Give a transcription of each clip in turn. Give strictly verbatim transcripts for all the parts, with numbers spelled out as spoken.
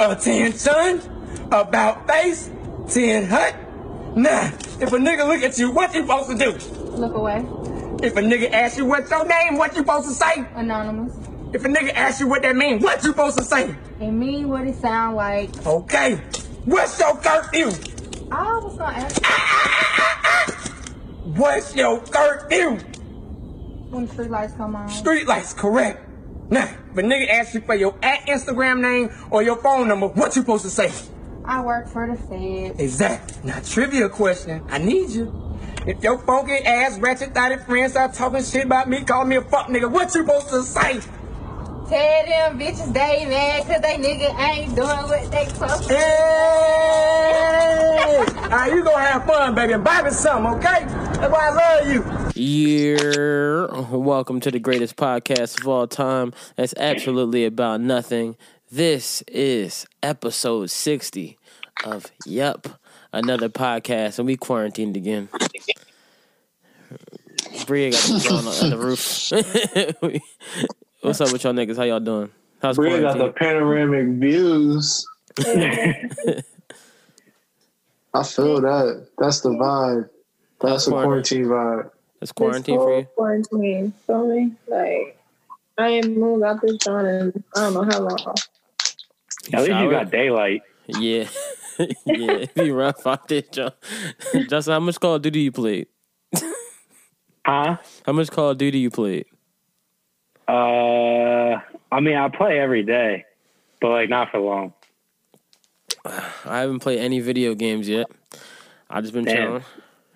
Attention, about face, ten hut, nine. If a nigga look at you, what you supposed to do? Look away. If a nigga ask you what's your name, what you supposed to say? Anonymous. If a nigga ask you what that mean, what you supposed to say? It mean what it sound like. Okay. What's your curfew? I was gonna ask. Ah, ah, ah, ah, ah. What's your curfew? When the street lights come on. Street lights, correct. Now, if a nigga ask you for your at Instagram name or your phone number, what you supposed to say? I work for the Fed. Exactly. Now, trivia question. I need you. If your funky ass, ratchet-thotted friends start talking shit about me, call me a fuck nigga, what you supposed to say? Tell them bitches they mad cause they nigga ain't doing what they supposed to. Hey! Alright, you gonna have fun, baby, and buy me something, okay? That's why I love you. Yeah. Welcome to the greatest podcast of all time. That's absolutely about nothing. This is episode sixty of Yup, another podcast, and we quarantined again. Bria got the drone on the roof. What's up with y'all niggas? How y'all doing? How's Bria got the panoramic views. I feel that. That's the vibe. That's the quarantine vibe. That's quarantine for you? Quarantine. Feel me? Like, I ain't moved out this joint in I don't know how long. At least you got daylight. Yeah. Yeah, it'd be rough out there, John. Justin, how much Call of Duty you played? Huh? How much Call of Duty you played? Uh, I mean, I play every day, but like not for long. I haven't played any video games yet. I've just been Damn. chilling.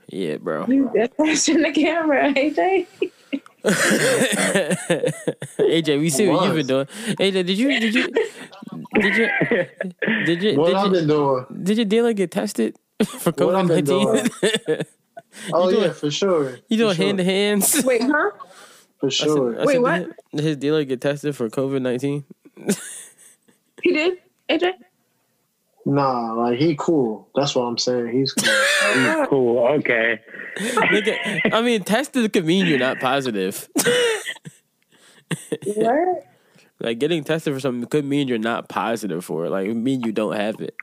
Yeah, bro. You did that in the camera, A J. A J, we see what you've been doing. A J, did you did you did you did you what I've been doing? Did your dealer get tested for COVID nineteen? Oh doing, yeah, for sure. You doing hand to hands? Wait, huh? For sure. I said, I Wait, said, what? Did his dealer get tested for COVID nineteen? He did, A J. Nah, like he cool. That's what I'm saying. He's cool. He's cool. Okay. Nigga, I mean, tested could mean you're not positive. What? Like getting tested for something could mean you're not positive for it. Like it mean you don't have it.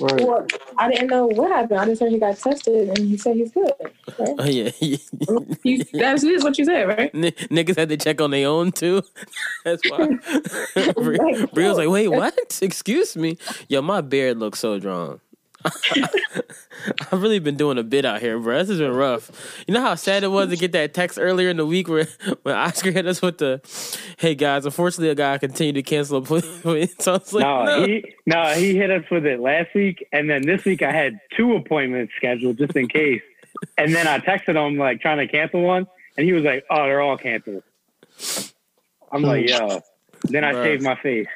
Right. Well, I didn't know what happened. I just heard he got tested and he said he's good. Right? Oh yeah. You, that is what you said, right? N- niggas had to check on their own too. That's why. Bri- like, Bri was like, "Wait, what? Excuse me, yo, my beard looks so drawn." I've really been doing a bit out here, bro. This has been rough. You know how sad it was to get that text earlier in the week where when Oscar hit us with the, "Hey guys, unfortunately a guy continued to cancel appointments." So I was like, no, no. He, no, he hit us with it last week, and then this week I had two appointments scheduled just in case. And then I texted him like trying to cancel one, and he was like, "Oh, they're all canceled." I'm like, "Yo." Then I shaved my face.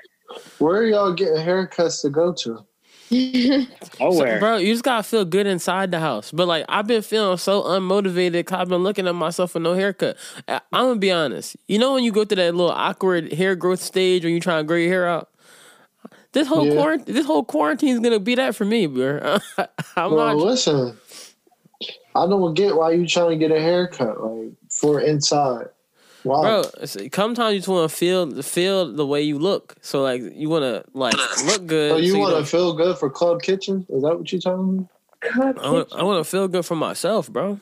Where are y'all getting haircuts to go to? So, bro, you just gotta feel good inside the house. But like, I've been feeling so unmotivated. Cause I've been looking at myself with no haircut. I'm gonna be honest. You know when you go through that little awkward hair growth stage when you try to grow your hair out. This whole yeah. quarant- this whole quarantine is gonna be that for me, bro. I'm bro, not. Listen, I don't get why you trying to get a haircut like for inside. Wow. Bro, sometimes you just want to feel feel the way you look. So like you want to like look good. Oh, you so want to feel good for Club Kitchen? Is that what you're talking about? Club I want, I want to feel good for myself, bro.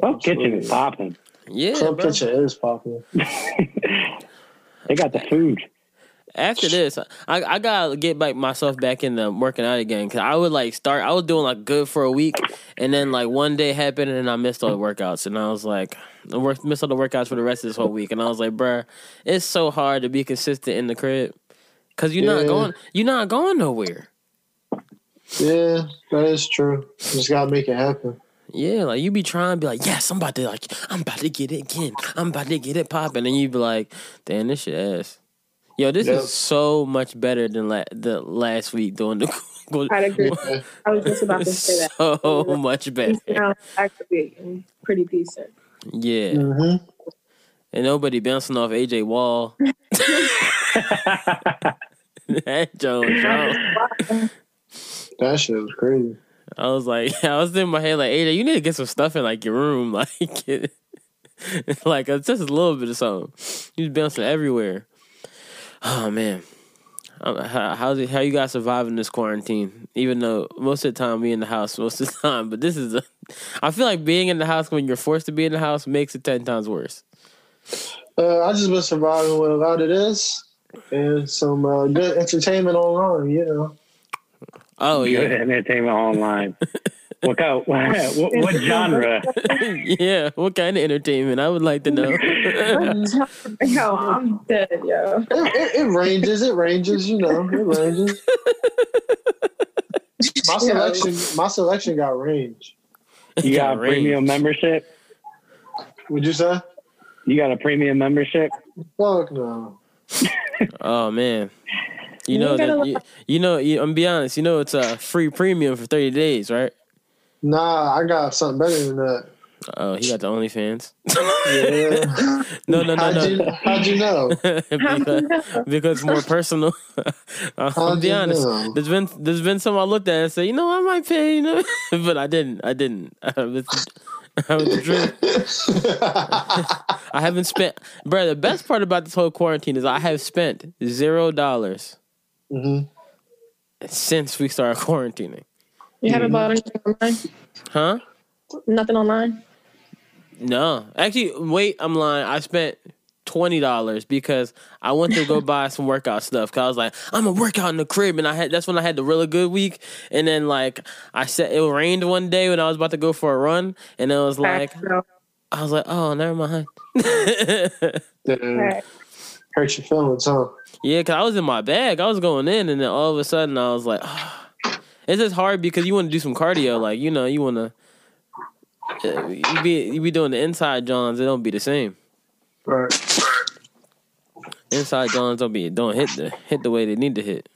Club Absolutely. Kitchen is popping. Yeah, Club bro. Kitchen is popping. They got the food. After this, I, I gotta get back myself back in the working out again. Cause I would like start. I was doing like good for a week, and then like one day happened, and I missed all the workouts, and I was like, I missed all the workouts for the rest of this whole week, and I was like, bruh, it's so hard to be consistent in the crib, cause you're yeah. not going, you're not going nowhere. Yeah, that is true. You just gotta make it happen. Yeah, like you be trying to be like, yes, I'm about to like, I'm about to get it again, I'm about to get it popping, and you be like, damn, this shit ass. Yo, this yep. is so much better than la- the last week doing the. I agree. I was just about to say that. So much better. Now actually pretty decent. Yeah. Mm-hmm. And nobody bouncing off A J Wall. That Joe, Joe. That shit was crazy. I was like, I was in my head like, A J, you need to get some stuff in like your room, like, like just a little bit of something. You bouncing everywhere. Oh man, how how's it, how you guys surviving this quarantine? Even though most of the time we in the house, most of the time, but this is a, I feel like being in the house when you're forced to be in the house makes it ten times worse. Uh, I just been surviving with a lot of this and some uh, good entertainment online, you know. Oh yeah, good entertainment online. What kind of, what, what genre? Yeah, what kind of entertainment? I would like to know. Yo, I'm dead, yo. It, it, it ranges, it ranges, you know, it ranges. My selection, my selection got range. You got, got a range. Premium membership? Would you say? You got a premium membership? Fuck no. Oh man. You know, that, you, you know, you, I'm be honest. You know, it's a free premium for thirty days, right? Nah, I got something better than that. Oh, he got the OnlyFans. Yeah. no, no, no, how'd no. You, how'd you know? because, because more personal. I'll how'd be honest. Know? There's been there's been some I looked at and said, you know, I might pay, you know, but I didn't. I didn't. I was, I was dreaming. I haven't spent, bro. The best part about this whole quarantine is I have spent zero dollars. Mm-hmm. Since we started quarantining. You haven't bought anything online? Huh? Nothing online? No. Actually, wait, I'm lying. I spent twenty dollars because I went to go buy some workout stuff. Because I was like, I'm going to work out in the crib. And I had that's when I had the really good week. And then, like, I said, it rained one day when I was about to go for a run. And it was like, I was like, oh, never mind. Hurt your feelings, huh? Yeah, because I was in my bag. I was going in. And then all of a sudden, I was like, oh. It's just hard because you want to do some cardio. Like, you know, you want to... You be, you be doing the inside johns. It don't be the same. Right. Inside johns don't be... Don't hit the hit the way they need to hit.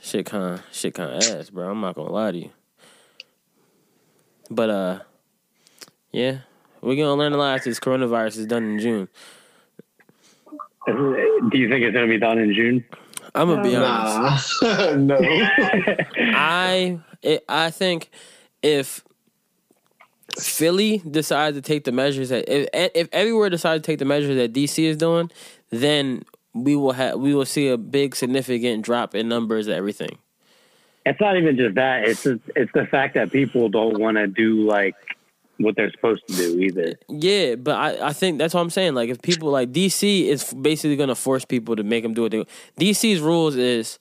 Shit kind of... Shit kind of ass, bro. I'm not going to lie to you. But, uh... yeah. We're going to learn a lot after this coronavirus is done in June. Do you think it's going to be done in June? I'm gonna be honest. Nah. No, I it, I think if Philly decides to take the measures that if, if everywhere decides to take the measures that D C is doing, then we will have we will see a big significant drop in numbers and everything. It's not even just that. It's just, it's the fact that people don't want to do like what they're supposed to do either. Yeah, but I, I think that's what I'm saying. Like, if people like D C is basically going to force people to make them do what they. D C's rules is,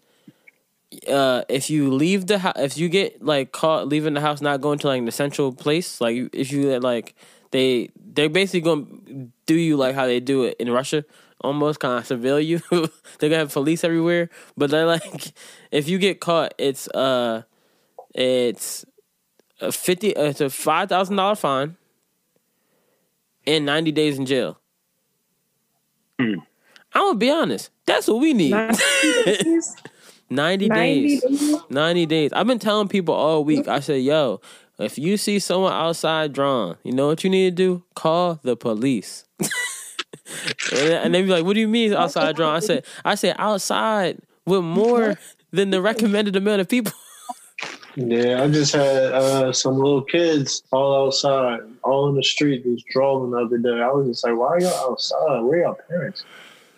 uh, if you leave the house, if you get like caught leaving the house, not going to like an essential place, like if you like they they're basically going to do you like how they do it in Russia, almost kind of surveil you. They're gonna have police everywhere, but they're like, if you get caught, it's uh, it's. A fifty, uh, it's a five thousand dollar fine, and ninety days in jail. Mm. I'm gonna be honest. That's what we need. ninety days. ninety, ninety days. days. Ninety days. I've been telling people all week. I said, "Yo, if you see someone outside drawn, you know what you need to do? Call the police." And they be like, "What do you mean outside drawn?" I said, "I said outside with more than the recommended amount of people." Yeah, I just had uh, some little kids all outside, all in the street, just drawing the other day. I was just like, why are y'all outside? Where are y'all parents?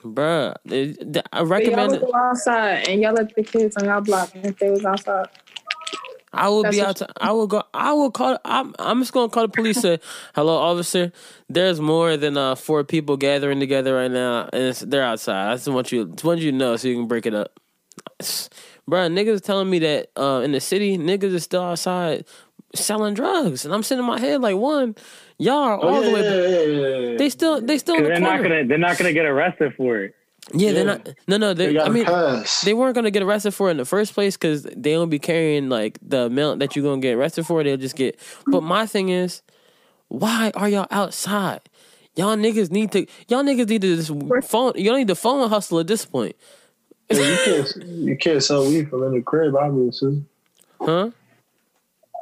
Bruh, they, they, I recommend... But y'all go outside, and y'all let the kids on y'all block if they was outside. I would That's be outside. I would go... I would call... I'm, I'm just going to call the police and say, hello, officer. There's more than uh, four people gathering together right now, and it's, they're outside. I just want you, just want you to know so you can break it up. It's, bro, niggas telling me that uh, in the city, niggas is still outside selling drugs, and I'm sitting in my head like, one, y'all are all oh, yeah, the way. Yeah, yeah, yeah, yeah. They still, they still. In the they're corner. not gonna, they're not gonna get arrested for it. Yeah, yeah. they're not. No, no. They, they I mean, passed. They weren't gonna get arrested for it in the first place because they don't be carrying like the amount that you're gonna get arrested for. They'll just get. But my thing is, why are y'all outside? Y'all niggas need to. Y'all niggas need to just phone. Y'all need to phone hustle at this point. Yeah, you can't you can't sell weed from in the crib, obviously. Huh?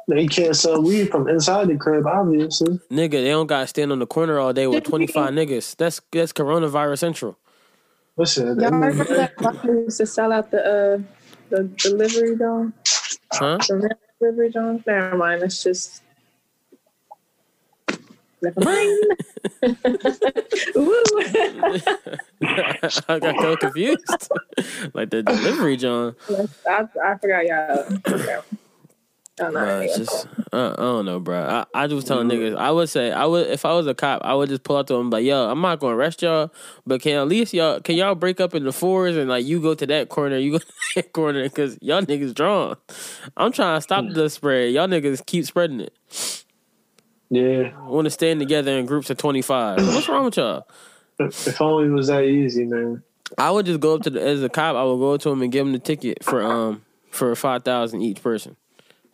No, you can't sell weed from inside the crib, obviously. Nigga, they don't gotta stand on the corner all day with twenty five niggas. That's that's coronavirus central. Listen, y'all remember that doctor used to sell out the uh the delivery dome? Huh? The delivery dome? Never mind. It's just Never mind. Woo. I got so confused. Like the delivery, John. I, I forgot y'all. Okay. I don't know. Nah, it's just, uh, I don't know, bro. I, I just telling mm-hmm. niggas, I would say, I would if I was a cop, I would just pull out to them like, yo, I'm not gonna arrest y'all, but can at least y'all can y'all break up in the fours and like you go to that corner, you go to that corner because y'all niggas drawn. I'm trying to stop mm. the spread. Y'all niggas keep spreading it. Yeah, I want to stand together in groups of twenty-five. What's wrong with y'all? If only it was that easy, man. I would just go up to the, as a cop, I would go to him and give him the ticket for um for five thousand each person.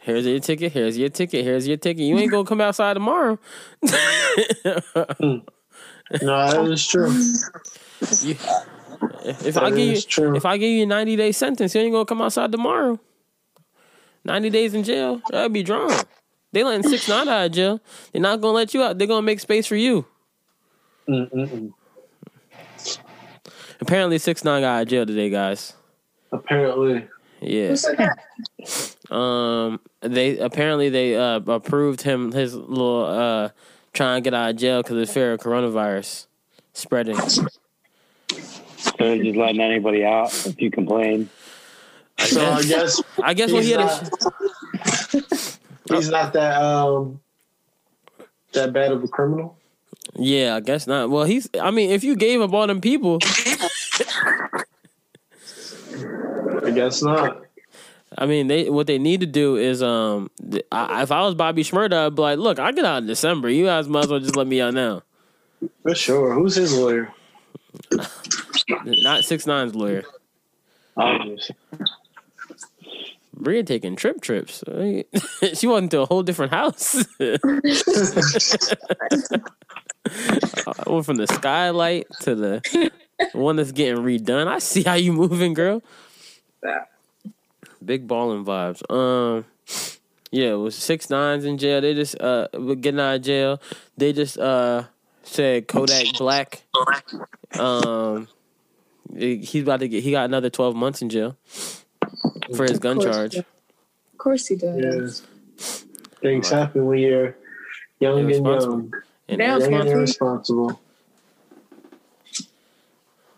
Here's your ticket. Here's your ticket. Here's your ticket. You ain't gonna come outside tomorrow. mm. No, that is true. You, if that I give you, true. if I give you a ninety day sentence, you ain't gonna come outside tomorrow. Ninety days in jail. That'd be drawn. They letting six nine out of jail. They're not gonna let you out. They're gonna make space for you. Mm-mm. Apparently, six nine got out of jail today, guys. Apparently. Yeah. Um. They apparently they uh, approved him his little uh trying to get out of jail because of fear of coronavirus spreading. So just letting anybody out if you complain. I so I guess I guess when he had not, a he's not that um that bad of a criminal. Yeah, I guess not. Well, he's. I mean, if you gave up all them people. I guess not. I mean, they what they need to do is, um, I, if I was Bobby Shmurda, I'd be like, look, I get out in December. You guys might as well just let me out now. For sure. Who's his lawyer? Not six nine's lawyer. Obviously. Bria taking trip trips. She went into a whole different house. I went from the skylight to the one that's getting redone. I see how you moving, girl. Big balling vibes. Um, yeah, it was six nine's in jail. They just uh were getting out of jail. They just uh said Kodak Black. Um, he's about to get. He got another twelve months in jail for his gun charge. Of course he does. Yeah. Things right. happen when you're young and young. And irresponsible.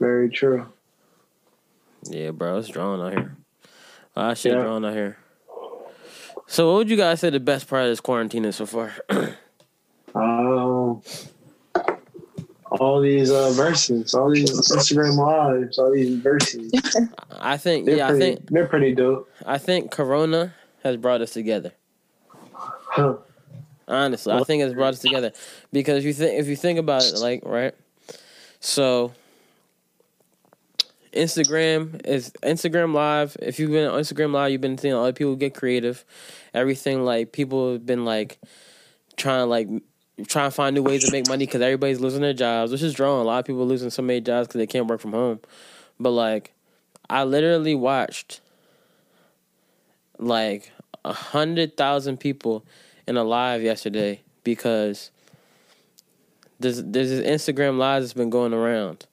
Very true. Yeah, bro, it's drawn out here. A lot of shit yeah. drawn out here. So, what would you guys say the best part of this quarantine is so far? um, all these uh, verses, all these Instagram lives, all these verses. I think, they're yeah, pretty, I think they're pretty dope. I think Corona has brought us together. Huh. Honestly, I think it's brought us together because you think if you think about it, like right, so. Instagram is Instagram Live. If you've been on Instagram Live, you've been seeing other people get creative. Everything like people have been like trying to like trying to find new ways to make money because everybody's losing their jobs, which is drawn. A lot of people are losing so many jobs because they can't work from home. But like, I literally watched like a hundred thousand people in a live yesterday because there's there's this Instagram Live that's been going around,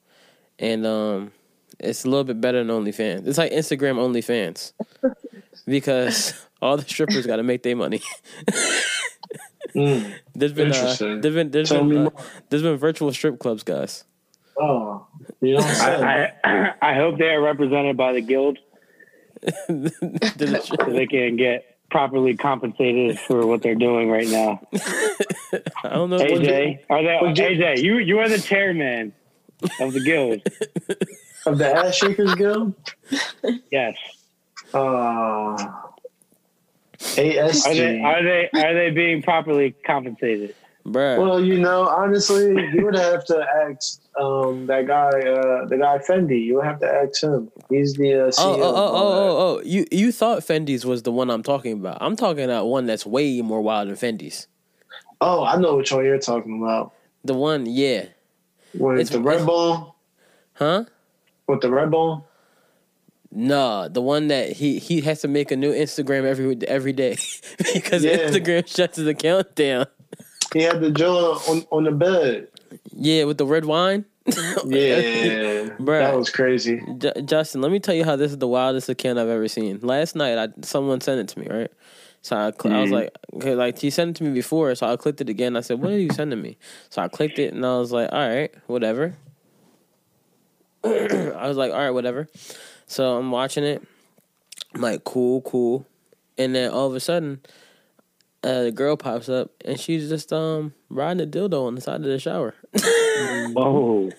and um. It's a little bit better than OnlyFans. It's like Instagram OnlyFans because all the strippers got to make their money. mm, there's been, uh, there's been, there's been, uh, there's been virtual strip clubs, guys. Oh, you know what I, I, I hope they are represented by the guild so they can get properly compensated for what they're doing right now. I don't know. A J, are they, A J, you you are the chairman of the guild. Of the Ass Shakers Guild? Yes. Uh, A S G. Are they, are they are they being properly compensated? Bruh. Well, you know, honestly, you would have to ask um, that guy, uh, the guy Fendi. You would have to ask him. He's the uh, C E O. Oh, oh, oh, oh, oh, oh. You, you thought Fendi's was the one I'm talking about. I'm talking about one that's way more wild than Fendi's. Oh, I know which one you're talking about. The one, yeah. With it's, the Red Bull? Huh? With the Red Bull? No, the one that he, he has to make a new Instagram every every day because yeah. Instagram shuts his account down. He had the Joe on, on the bed. Yeah, with the red wine? Yeah, bro, that was crazy. J- Justin, let me tell you how this is the wildest account I've ever seen. Last night, I, someone sent it to me, right? So I, cl- mm. I was like, okay, like he sent it to me before, so I clicked it again. I said, what are you sending me? So I clicked it, and I was like, all right, whatever. I was like, all right, whatever. So I'm watching it. I'm like, cool, cool. And then all of a sudden, uh, the girl pops up, and she's just um riding a dildo on the side of the shower. Whoa.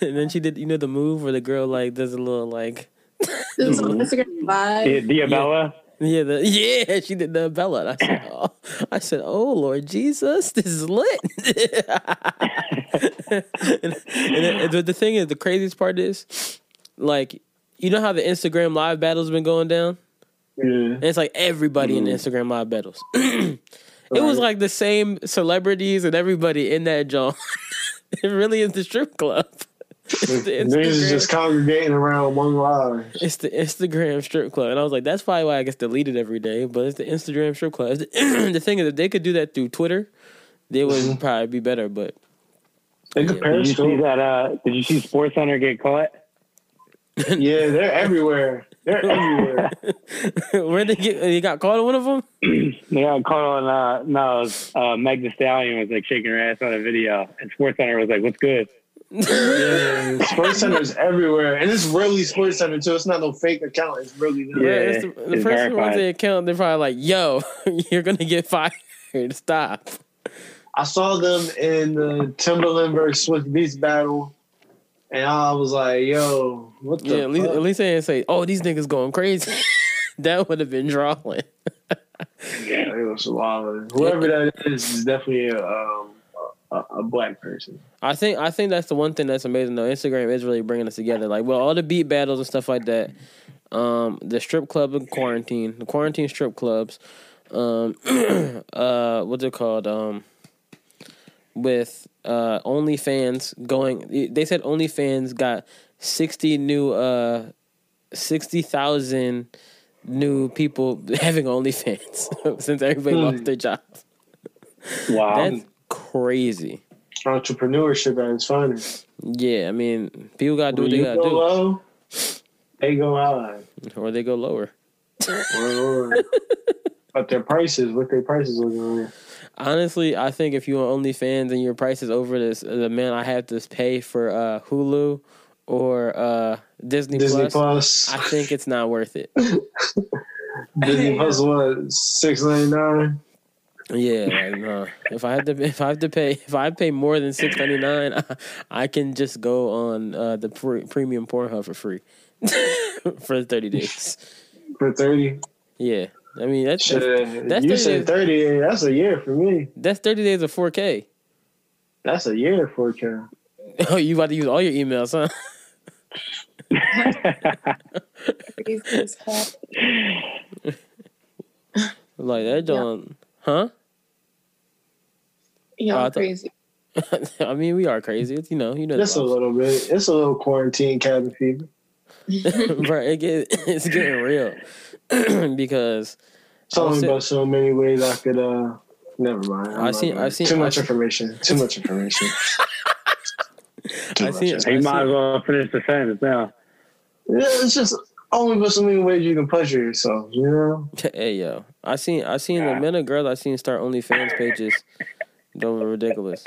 And then she did, you know, the move where the girl, like, does a little, like... This is on Instagram Live. The Abella? Yeah, the, yeah, she did the Abella. I said, oh, I said, oh, Lord Jesus, this is lit. and, and the, the thing is, the craziest part is, like, you know how the Instagram Live battle's been going down? Yeah. And it's like everybody mm. in the Instagram Live battles. It right. was like the same celebrities and everybody in that joint. It really is the strip club. Niggas just congregating around one live. It's the Instagram strip club. And I was like, that's probably why I gets deleted every day, but it's the Instagram strip club. The, the thing is, if they could do that through Twitter, they would probably be better, but... Yeah. Did you see that, uh, did you see SportsCenter get caught? Yeah, they're everywhere. They're everywhere. Where they get? They got caught on one of them. They got caught on. Uh, no, was, uh, Meg Thee Stallion was like shaking her ass on a video, and SportsCenter was like, "What's good?" Yeah, SportsCenter is everywhere, and it's really SportsCenter too. It's not no fake account. It's really yeah. It's the, the it's person who runs the account, they're probably like, "Yo, you're gonna get fired. Stop." I saw them in the Timberland versus Swizz Beatz battle. And I was like, yo, what the yeah, at least, fuck? At least they didn't say, oh, these niggas going crazy. That would have been drawing. Yeah, it was wild. Whoever that is is definitely a, um, a, a black person. I think I think that's the one thing that's amazing, though. Instagram is really bringing us together. Like, well, all the beat battles and stuff like that, um, the strip club in quarantine, the quarantine strip clubs, um, uh, what's it called? Um, with... Uh, OnlyFans going. They said OnlyFans got sixty new, uh, sixty thousand new people having OnlyFans since everybody mm. lost their jobs. Wow, that's crazy. Entrepreneurship at its finest. Yeah, I mean, people gotta do what they gotta do. Low, they go high, or they go lower, or lower. But their prices, what their prices looking like. Honestly, I think if you're on OnlyFans and your price is over this, the man I have to pay for uh, Hulu or uh, Disney, Disney Plus, Plus, I think it's not worth it. Disney Plus, what, six ninety nine? Yeah, no. If I have to, if I have to pay, if I pay more than six ninety nine, I, I can just go on uh, the pre- premium Pornhub for free for thirty days. For thirty? Yeah. I mean, that's, that's, that's you said thirty. That's a year for me. That's thirty days of four K. That's a year of four K. Oh, you about to use all your emails, huh? Like that, don't, yeah. Huh? Y'all oh, crazy. Thought, I mean, we are crazy. It's, you know, you know. That's a little bit. It's a little quarantine cabin fever. Bro, it get, it's getting real. Because something about so many ways I could uh never mind. I've seen I've seen too much information. Too much information. I see. You might as well finish the sentence now. Yeah, it's just only but so many ways you can pleasure yourself, you know? Hey yo. I seen I seen the men and girls I seen start OnlyFans pages. Those were ridiculous.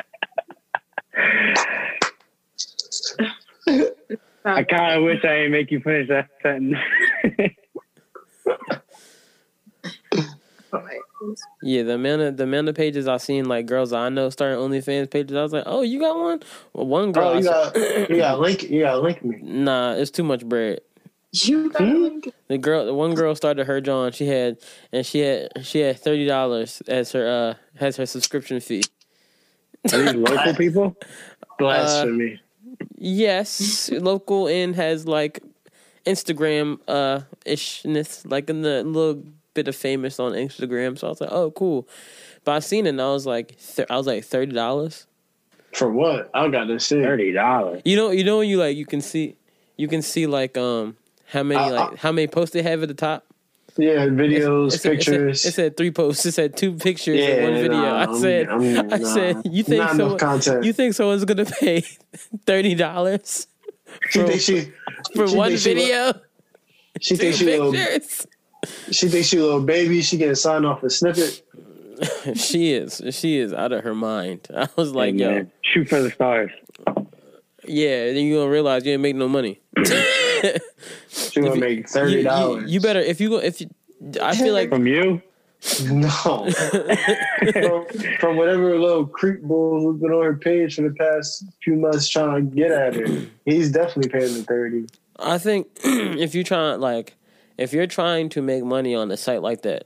I kinda wish I didn't make you finish that sentence. Yeah, the amount of the amount of pages I've seen, like girls I know starting OnlyFans pages. I was like, oh, you got one? Well, one girl, oh, you, got, you got link, you got link me. Nah, it's too much bread. You got link. The girl, the one girl started her John. She had and she had she had thirty dollars as her uh as her subscription fee. Are these local people? Blasphemy. Uh, yes, local and has like Instagram uh ishness, like in the little bit of famous on Instagram. So I was like, oh cool. But I seen it and I was like th- I was like thirty dollars. For what? I got to see thirty dollars. You know you know you like you can see you can see like um how many uh, like uh, how many posts they have at the top. Yeah, videos, it's, it's pictures. A, it, said, it said three posts. It said two pictures yeah, and one video. Nah, I said I, mean, nah, I said you think someone, you think someone's gonna pay thirty dollars? She thinks she for she one think she video. Lo- she thinks she little. She thinks she little baby. She getting signed off a snippet. she is. She is out of her mind. I was like, hey, yo, man. Shoot for the stars. Yeah, then you're going to realize you ain't make no money. You're going to make thirty dollars. You, you, you better, if you go, if you, I feel like. From you? No. from, from whatever little creep bull who's been on her page for the past few months trying to get at her, he's definitely paying the thirty. I think if you're trying, like, if you're trying to make money on a site like that,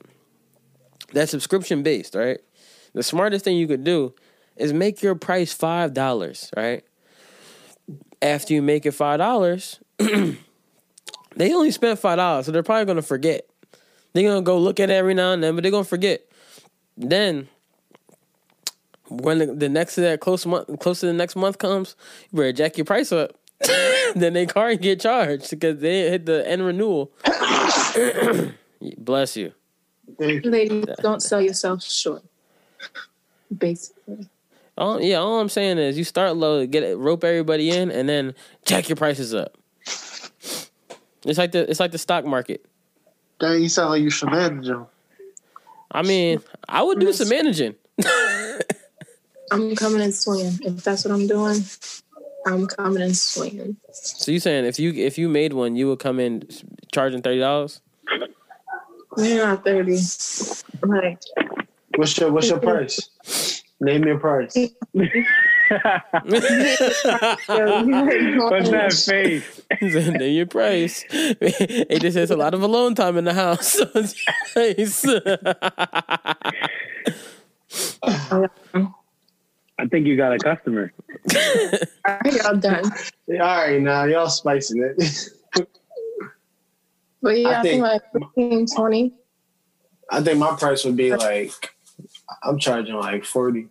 that's subscription-based, right? The smartest thing you could do is make your price five dollars, right? After you make it five dollars, they only spent five dollars, so they're probably going to forget. They're going to go look at it every now and then, but they're going to forget. Then, when the, the next to that close month, close to the next month comes, you better jack your price up. Then they can't get charged because they hit the end renewal. Bless you. Ladies, don't sell yourself short. Basically. All, yeah, all I'm saying is you start low, get it, rope everybody in, and then jack your prices up. It's like the it's like the stock market. Dang, you sound like you should manage them. I mean, I would do some managing. I'm coming and swinging. If that's what I'm doing, I'm coming and swinging. So you saying if you if you made one, you would come in charging thirty dollars? Maybe not thirty. Like, what's your what's your price? Name your price. What's that face? Name your price. It just has a lot of alone time in the house. So it's your face. I think you got a customer. All right, y'all done. All right, now y'all spicing it. But yeah, I think, I think like fifteen, twenty. I think my price would be like, I'm charging like forty.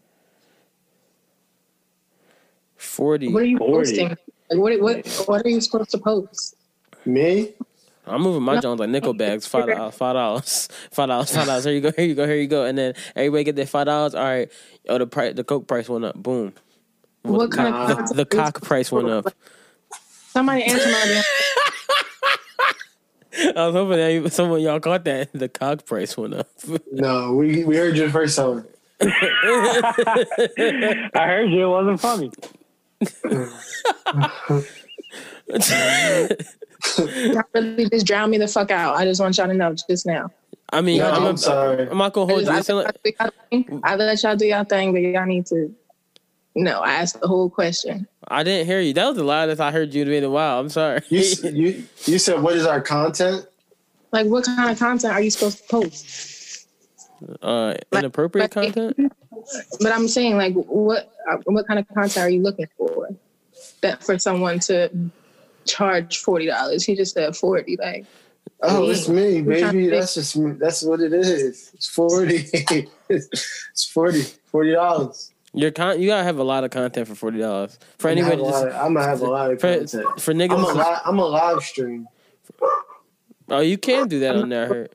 Forty. What are you forty. Posting? Like what? What? What are you supposed to post? Me? I'm moving my no. Jones like nickel bags. Five dollars. Five dollars. Five dollars. Five dollars. Here you go. Here you go. Here you go. And then everybody get their five dollars. All right. Oh, the price. The Coke price went up. Boom. What the, kind the, of? The, the cock price went up. Somebody answer my. I was hoping that someone y'all caught that. The cock price went up. No, we we heard you first time. I heard you. It wasn't funny. Y'all really just drown me the fuck out. I just want y'all to know just now. I mean, no, I'm, I'm sorry. I'm not gonna hold I just, you. I, I, like, I let y'all do y'all thing, but y'all need to. No, I asked the whole question. I didn't hear you. That was the loudest I heard you in a while. I'm sorry. You, you you said, what is our content? Like, what kind of content are you supposed to post? Uh, inappropriate like, content. But I'm saying, like, what what kind of content are you looking for? That for someone to charge forty dollars. He just said forty. Like, oh, man, it's me, baby. That's just me. That's what it is. It's forty. It's forty. Forty dollars. Your con- you gotta have a lot of content for forty dollars. For I'm anybody, just, of, I'm gonna have a lot of for, content for niggas. I'm a, li- I'm a live stream. Oh, you can do that on there.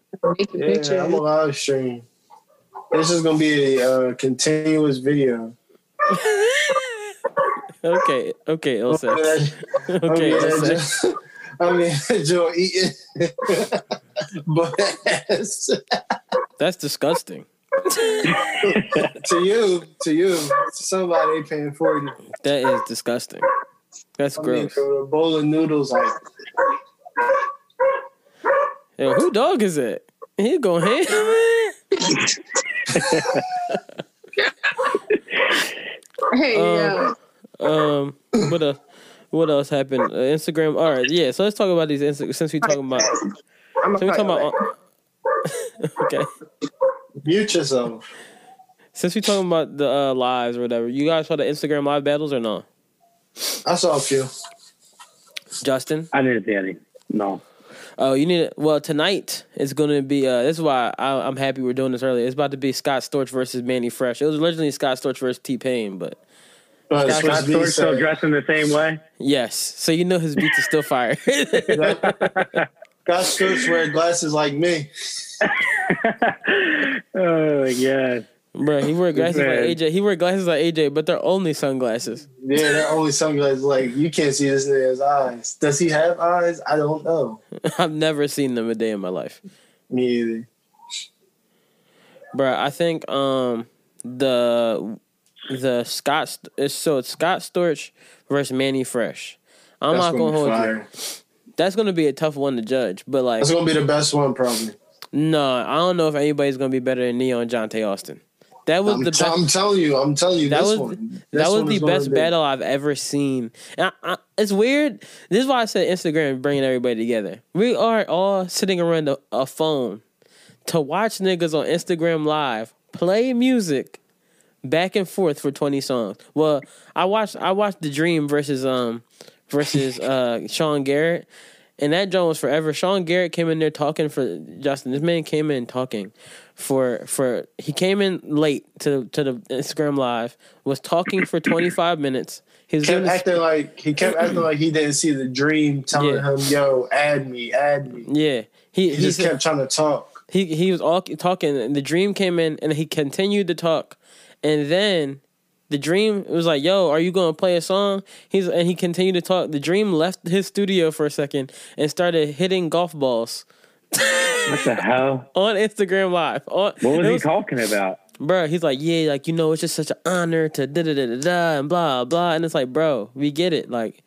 Yeah, I'm a live stream. This is gonna be a uh, continuous video. okay, okay, Elsa. okay, Elsa. I mean, Joe eating, but that's disgusting. to you, to you, to somebody paying forty. That is disgusting. That's I gross. Mean, a bowl of noodles, like. Yo, who dog is that? He going ham. Hey, um, yo. Um, what a, what else happened? Uh, Instagram. All right, yeah. So let's talk about these. Insta- since we talking about, I'm since we talking about. Okay. Mute yourself. Since we talking about the uh, lives or whatever, you guys saw the Instagram live battles or no? I saw a few. Justin? I didn't see any. No. Oh, you need it. Well, tonight it's going to be, uh, this is why I, I'm happy we're doing this early. It's about to be Scott Storch versus Mannie Fresh. It was originally Scott Storch versus T-Pain, but... Uh, Scott, Scott Storch still dressed in the same way? Yes. So you know his beats are still fire. Scott Storch wearing glasses like me. Oh my god, bro! He wear glasses man. Like A J. He wear glasses like A J, but they're only sunglasses. Yeah, they're only sunglasses. Like you can't see this nigga's eyes. Does he have eyes? I don't know. I've never seen them a day in my life. Me either, bro. I think um the the Scott so it's Scott Storch versus Mannie Fresh. I'm that's not gonna, gonna hold you. That's gonna be a tough one to judge, but like that's gonna be the best one probably. No, nah, I don't know if anybody's gonna be better than Ne-Yo and Jontay Austin. That was I'm the. T- best, I'm telling you, I'm telling you. That this was one. This that was one the best be. battle I've ever seen. And I, I, it's weird. This is why I said Instagram bringing everybody together. We are all sitting around a, a phone to watch niggas on Instagram Live play music back and forth for twenty songs. Well, I watched I watched The Dream versus um versus uh Sean Garrett. And that joint was forever. Sean Garrett came in there talking for Justin. This man came in talking for for he came in late to to the Instagram Live, was talking for twenty-five minutes. He was kept acting sp- like he kept acting like he didn't see The Dream telling yeah. him, "Yo, add me, add me." Yeah, he, he, he just said, kept trying to talk. He he was all talking. And The Dream came in and he continued to talk, and then. The Dream was like, "Yo, are you gonna play a song?" He's and he continued to talk. The Dream left his studio for a second and started hitting golf balls. What the hell? On Instagram Live. On, what was, was he talking about? Bro, he's like, "Yeah, like you know, it's just such an honor to da da da da da and blah blah." And it's like, bro, we get it. Like,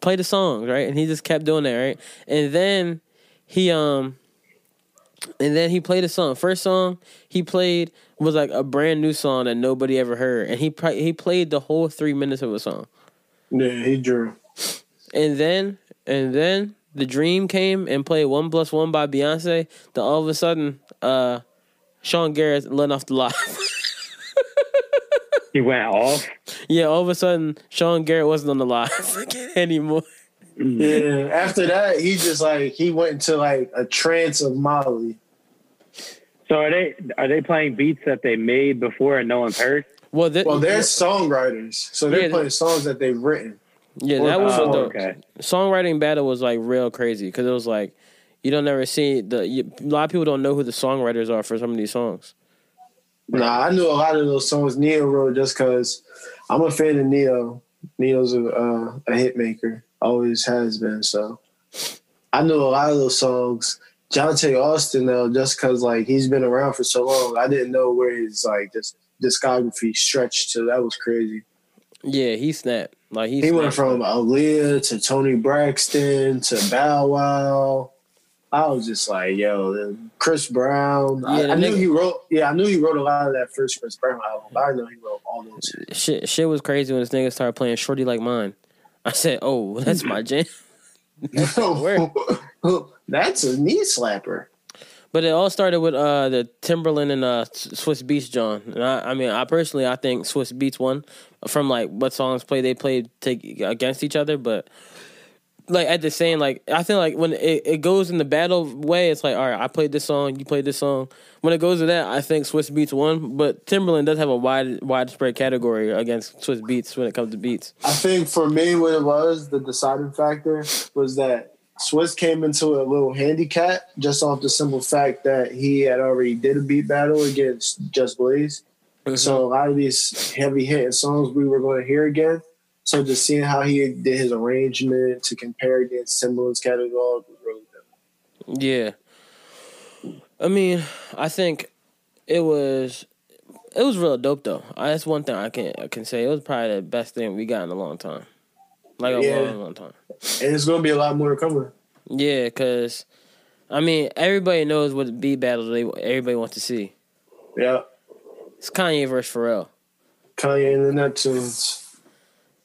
play the songs, right? And he just kept doing that, right? And then he um, and then he played a song. First song he played. Was like a brand new song that nobody ever heard, and he pr- he played the whole three minutes of a song. Yeah, he drew. And then and then The Dream came and played One Plus One by Beyonce. Then all of a sudden, uh, Sean Garrett let off the live. He went off. Yeah, all of a sudden, Sean Garrett wasn't on the live anymore. Yeah, after that, he just like he went into like a trance of Molly. So are they are they playing beats that they made before and no one's heard? Well, the, well they're songwriters, so they're yeah, playing songs that they've written. Yeah, that was oh, the okay. songwriting battle was like real crazy because it was like you don't ever see the you, a lot of people don't know who the songwriters are for some of these songs. Nah, I knew a lot of those songs Ne-Yo wrote just because I'm a fan of Ne-Yo. Ne-Yo's a, uh, a hit maker, always has been. So I knew a lot of those songs. Jontay Austin, though, just because, like, he's been around for so long, I didn't know where his, like, this discography stretched to. That was crazy. Yeah, he snapped. Like, he, he snapped. Went from Aaliyah to Tony Braxton to Bow Wow. I was just like, yo, Chris Brown. Yeah, I, I knew nigga, he wrote, yeah, I knew he wrote a lot of that first Chris Brown album. I know he wrote all those. Shit, shit was crazy when this nigga started playing Shorty Like Mine. I said, oh, that's my jam. That's no. That's a knee slapper. But it all started with uh, the Timberland and uh, Swizz Beatz John. And I, I mean, I personally, I think Swizz Beatz won from like what songs play they played take against each other. But like at the same, like I feel like when it, it goes in the battle way, it's like all right, I played this song, you played this song. When it goes to that, I think Swizz Beatz won. But Timberland does have a wide widespread category against Swizz Beatz when it comes to beats. I think for me, what it was the deciding factor was that. Swizz came into a little handicap just off the simple fact that he had already did a beat battle against Just Blaze. Mm-hmm. So a lot of these heavy hitting songs we were going to hear again. So just seeing how he did his arrangement to compare against Timbaland's catalog was really good. Yeah. I mean, I think it was it was real dope though. That's one thing I can I can say. It was probably the best thing we got in a long time. Like a yeah. long, long time. And it's going to be a lot more coming. Yeah, because, I mean, everybody knows what beat battle they, everybody wants to see. Yeah. It's Kanye versus Pharrell. Kanye and the Neptunes.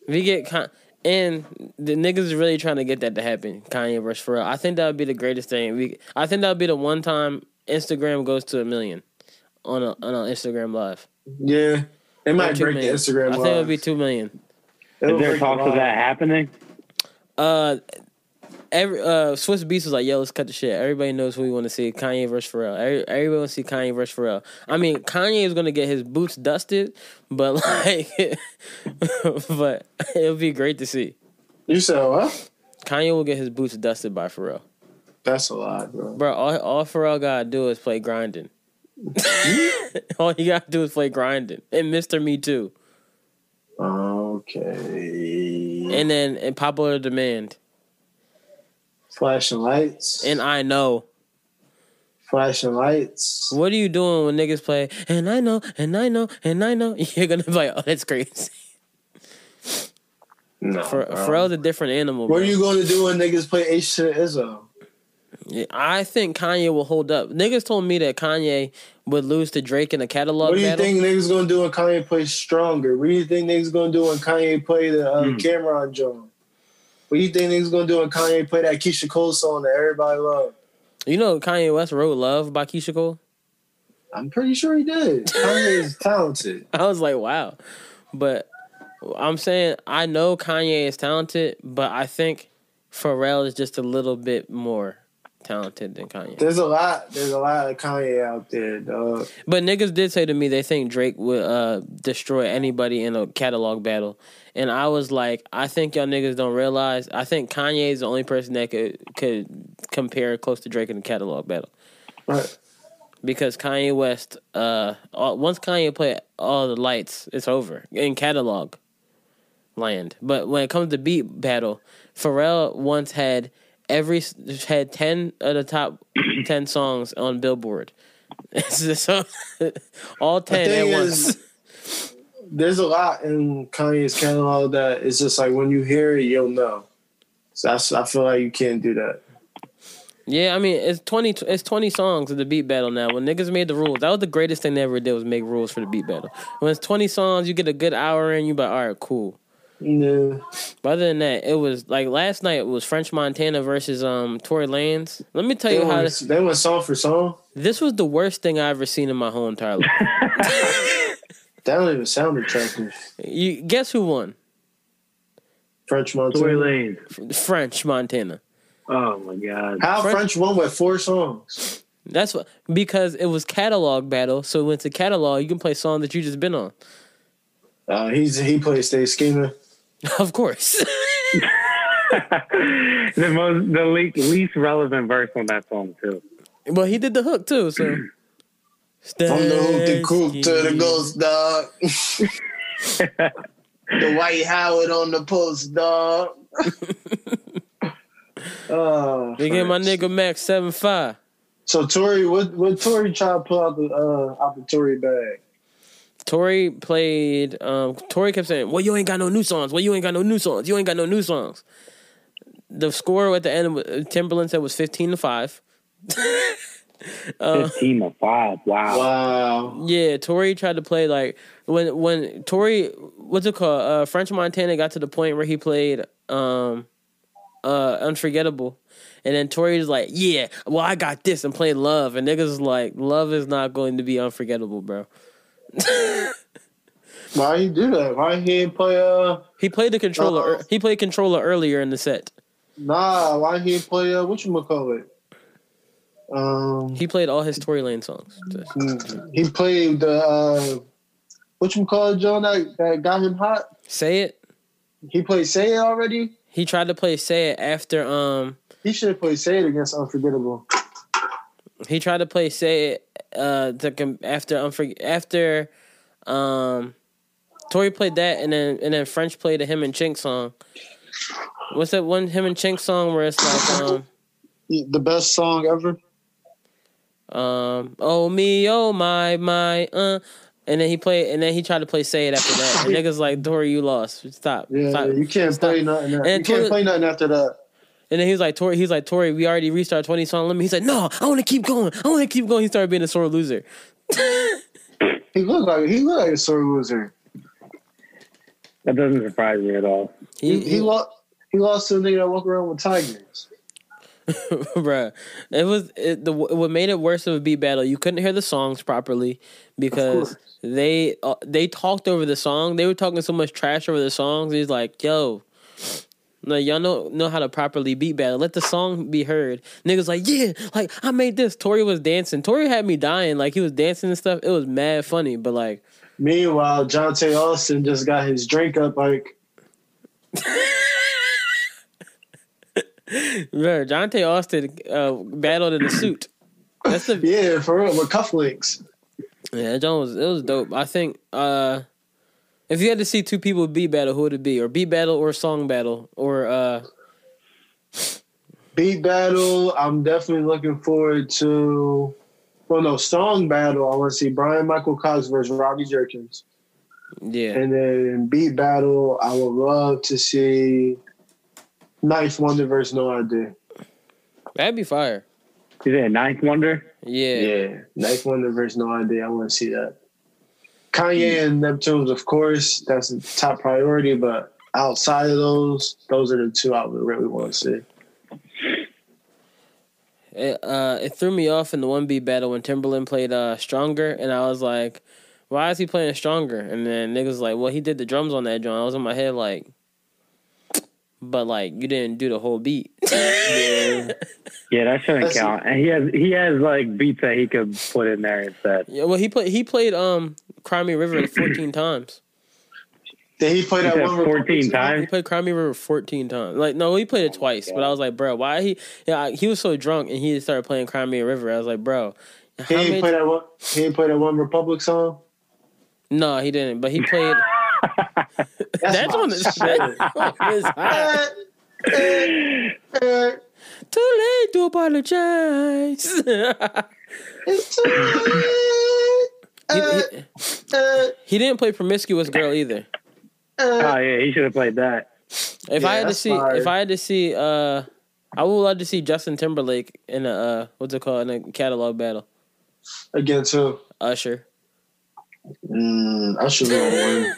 We get Con- and the niggas is really trying to get that to happen, Kanye versus Pharrell. I think that would be the greatest thing. We, I think that would be the one time Instagram goes to a million on a, on an Instagram Live. Yeah. It might break million. The Instagram I Live. I think it would be two million. Is there talks of that happening? Uh, every uh, Swizz Beatz was like, "Yo, let's cut the shit." Everybody knows who we want to see: Kanye versus Pharrell. Every, everybody wants to see Kanye versus Pharrell. I mean, Kanye is gonna get his boots dusted, but like, but it'll be great to see. You said what? Kanye will get his boots dusted by Pharrell. That's a lot, bro. Bro, all, all Pharrell gotta do is play grinding. All you gotta do is play grinding and Mister Me Too. Okay. And then and Popular Demand. Flashing Lights. And I Know. Flashing Lights. What are you doing when niggas play, and I know, and I know, and I know? You're going to be like, oh, that's crazy. No, For, Pharrell's a different animal. Bro. What are you going to do when niggas play H to Izzo? Yeah, I think Kanye will hold up. Niggas told me that Kanye would lose to Drake in a catalog battle. What do you battle? think niggas going to do when Kanye plays Stronger? What do you think niggas going to do when Kanye play the uh, mm. Cameron Jones? What do you think niggas going to do when Kanye play that Keisha Cole song that everybody loved? You know Kanye West wrote Love by Keisha Cole? I'm pretty sure he did. Kanye is talented. I was like, wow. But I'm saying I know Kanye is talented, but I think Pharrell is just a little bit more talented than Kanye. There's a lot. There's a lot of Kanye out there, dog. But niggas did say to me they think Drake would uh, destroy anybody in a catalog battle, and I was like, I think y'all niggas don't realize. I think Kanye is the only person that could could compare close to Drake in a catalog battle, right? Because Kanye West, uh, all, once Kanye played All the Lights, it's over in catalog land. But when it comes to beat battle, Pharrell once had. Every had ten of the top ten songs on Billboard. So, all ten at once. Is, there's a lot in Kanye's catalog that it's just like when you hear it, you'll know. So that's, I feel like you can't do that. Yeah, I mean it's twenty. It's twenty songs of the beat battle now. When niggas made the rules, that was the greatest thing they ever did was make rules for the beat battle. When it's twenty songs, you get a good hour in. You be like, all right, cool. No. But other than that, it was like last night it was French Montana versus um Tory Lanez. Let me tell they you went, how this they went song for song. This was the worst thing I ever seen in my whole entire life. That don't even sound attractive. You guess who won? French Montana. Tory Lanez. French Montana. Oh my god! How French, French won with four songs? That's what because it was catalog battle. So when it's a catalog, you can play songs that you just been on. Uh, he's he plays Stay Scheming. Of course. the most, the least, least relevant verse on that song too. Well, he did the hook too, so. From the hook to coop to the ghost dog. The White Howard on the post dog. Oh, they gave my nigga Max seven five. So Tory, what what Tory try to pull out the uh, out the Tory bag? Tory played, um, Tory kept saying, well, you ain't got no new songs. Well, you ain't got no new songs. You ain't got no new songs. The score at the end, Timberland said, was fifteen to five. uh, fifteen to five. Wow. Wow. Yeah, Tory tried to play, like, when when Tory, what's it called? Uh, French Montana got to the point where he played um, uh, Unforgettable. And then Tory was like, yeah, well, I got this and played Love. And niggas was like, Love is not going to be Unforgettable, bro. Why he do that? Why he didn't play? Uh, he played the controller. Uh, he played controller earlier in the set. Nah, why he didn't play? Uh, whatchamacallit? Um, he played all his Tory Lanez songs. He played the uh, whatchamacallit, John, that, that got him hot. Say It. He played Say It already. He tried to play Say It after. Um, he should have played Say It against Unforgettable. He tried to play Say It. Uh, to, after Unforg- after um, Tory played that, and then and then French played a him and Chink song. What's that one him and Chink song where it's like um, the best song ever? Um, oh me, oh my, my, uh, and then he played, and then he tried to play Say It after that. And niggas like Tory, you lost. Stop. Yeah, Stop. you can't Stop. play nothing. After. You Tory- can't play nothing after that. And then he was like, Tory, he's like, Tory, we already reached our twenty song limit. He's like, no, I want to keep going. I want to keep going. He started being a sore loser. he looked like he looked like a sore loser. That doesn't surprise me at all. He he, he, lo- he lost to a nigga that walked around with tigers. Bruh, it was it, the what made it worse of a beat battle. You couldn't hear the songs properly because they uh, they talked over the song. They were talking so much trash over the songs. He's like, yo. Like, y'all know know how to properly beat battle. Let the song be heard. Niggas like, yeah, like, I made this. Tory was dancing. Tory had me dying. Like, he was dancing and stuff. It was mad funny, but, like... Meanwhile, Jonte Austin just got his drink up, like... Bro, Jonte Austin uh, battled in a suit. That's the... Yeah, for real, with cufflinks. Yeah, John was, it was dope. I think, uh... if you had to see two people beat battle, who would it be? Or beat battle or song battle? Or uh beat battle, I'm definitely looking forward to well no, song battle. I want to see Brian Michael Cox versus Robbie Jerkins. Yeah. And then Beat Battle, I would love to see Ninth Wonder versus No Idea. That'd be fire. Is that Ninth Wonder? Yeah. Yeah. Ninth Wonder versus No Idea. I want to see that. Kanye yeah. and Neptunes, of course. That's the top priority, but outside of those, those are the two I would really want to see. It, uh, it threw me off in the one B battle when Timberland played uh, Stronger, and I was like, why is he playing Stronger? And then niggas was like, well, he did the drums on that joint. I was in my head like, but like, you didn't do the whole beat. yeah. yeah, that shouldn't That's count. And he has he has like beats that he could put in there instead. Yeah, well, he played he played um Cry Me River fourteen times. Did he play that one fourteen times? He played Cry Me River fourteen times. Like, no, he played it twice. Oh, but I was like, bro, why he? Yeah, I, he was so drunk and he started playing Cry Me River. I was like, bro, he didn't play that one. He didn't play that one Republic song. No, he didn't. But he played. That's, that's on the shit. Too late to apologize. It's too late. He, he, he didn't play Promiscuous Girl either. Oh yeah, he should have played that. If yeah, I had to see, hard. if I had to see, uh, I would love to see Justin Timberlake in a uh, what's it called in a catalog battle against who? Usher. Mm, Usher's gonna win.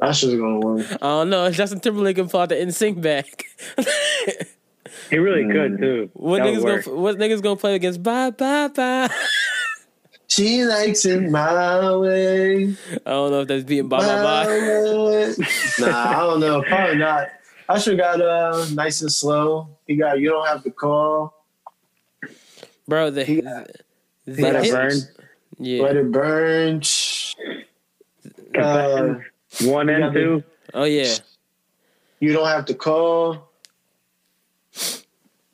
Usher's gonna win. I don't know. Justin Timberlake can pull out the N Sync back. He really mm. could too. What niggas, gonna, what niggas gonna play against? Bye bye bye. She likes it my way. I don't know if that's beating bye bye bye. Nah, I don't know. Probably not. Usher got uh Nice and Slow. He got You Don't Have to Call. Bro, the he got, the he got burn. Yeah. Let It Burn. Uh, one and two. Oh yeah. You Don't Have to Call.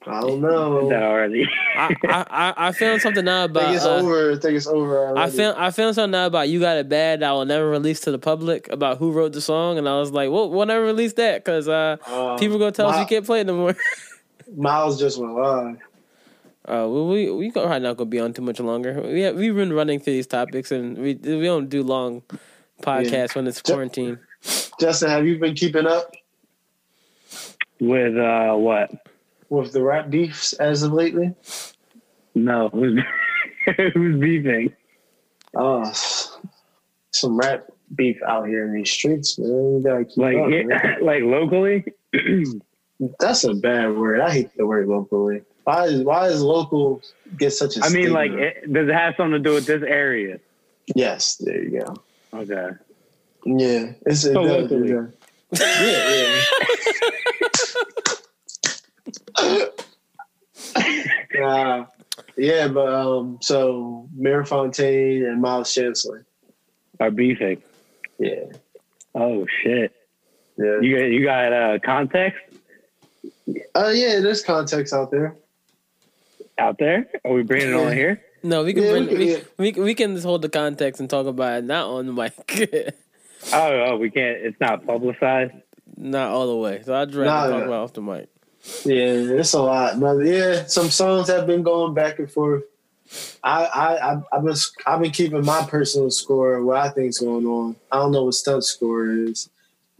I don't know. That already. I, I I found something now about. I think it's uh, over. I think it's over. Already. I found I found something now about You Got It Bad that I will never release to the public about who wrote the song, and I was like, well, we'll never release that because uh, um, people gonna tell my, us we can't play it no more. Miles just went live. Uh, we we probably not gonna be on too much longer. We have, we've been running through these topics, and we we don't do long podcasts yeah. when it's quarantine. Justin, have you been keeping up with uh, what? With the rap beefs as of lately? No, who's who's beefing? Oh, some rap beef out here in these streets, man. You gotta keep like up, it, like locally. That's a bad word. I hate the word locally. Why is why is local get such a? I mean, stigma? Like, it, does it have something to do with this area? Yes, there you go. Okay. Yeah, it's so it locally. It yeah, yeah. uh, yeah, but um, so Mirafontaine and Miles Chancellor are beefing. Yeah. Oh shit. Yeah. You you got uh, context? Oh uh, yeah, there's context out there. Out there? Are we bringing it yeah. on here? No, we can yeah, bring we can, we, yeah. we, we can just hold the context and talk about it not on the mic. oh, oh, we can't. It's not publicized. Not all the way. So I'd rather nah, talk about off the mic. Yeah, it's a lot. But yeah, some songs have been going back and forth. I I I I've been I've been keeping my personal score of what I think's going on. I don't know what Stunt's score is.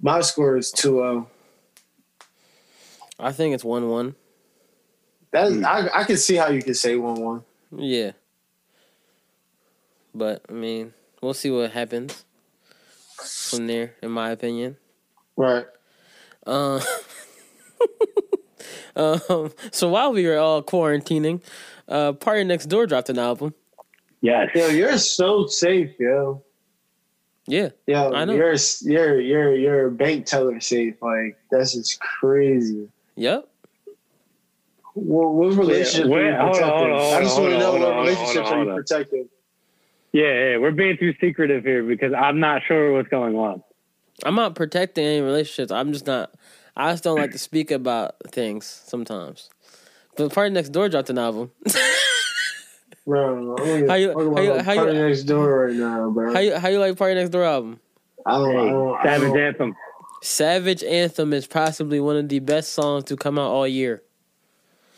My score is two oh. I think it's one one. That is, I I can see how you can say one one. Yeah. But, I mean, we'll see what happens from there, in my opinion. Right. Uh, um. So while we were all quarantining, uh, Party Next Door dropped an album. Yeah. Yo, you're so safe, yo. Yeah, yo, I know. You're you're you're you're a bank teller safe. Like, that's just crazy. Yep. What, what relationships yeah, are you protecting? I just want to know what relationships are you protecting. Yeah, yeah, we're being too secretive here because I'm not sure what's going on. I'm not protecting any relationships. I'm just not. I just don't like to speak about things sometimes. But Party Next Door dropped an album. Bro, how you how you how Party you, Next Door right now, bro? How you how you like Party Next Door album? I don't know. Hey, Savage don't. Anthem. Savage Anthem is possibly one of the best songs to come out all year.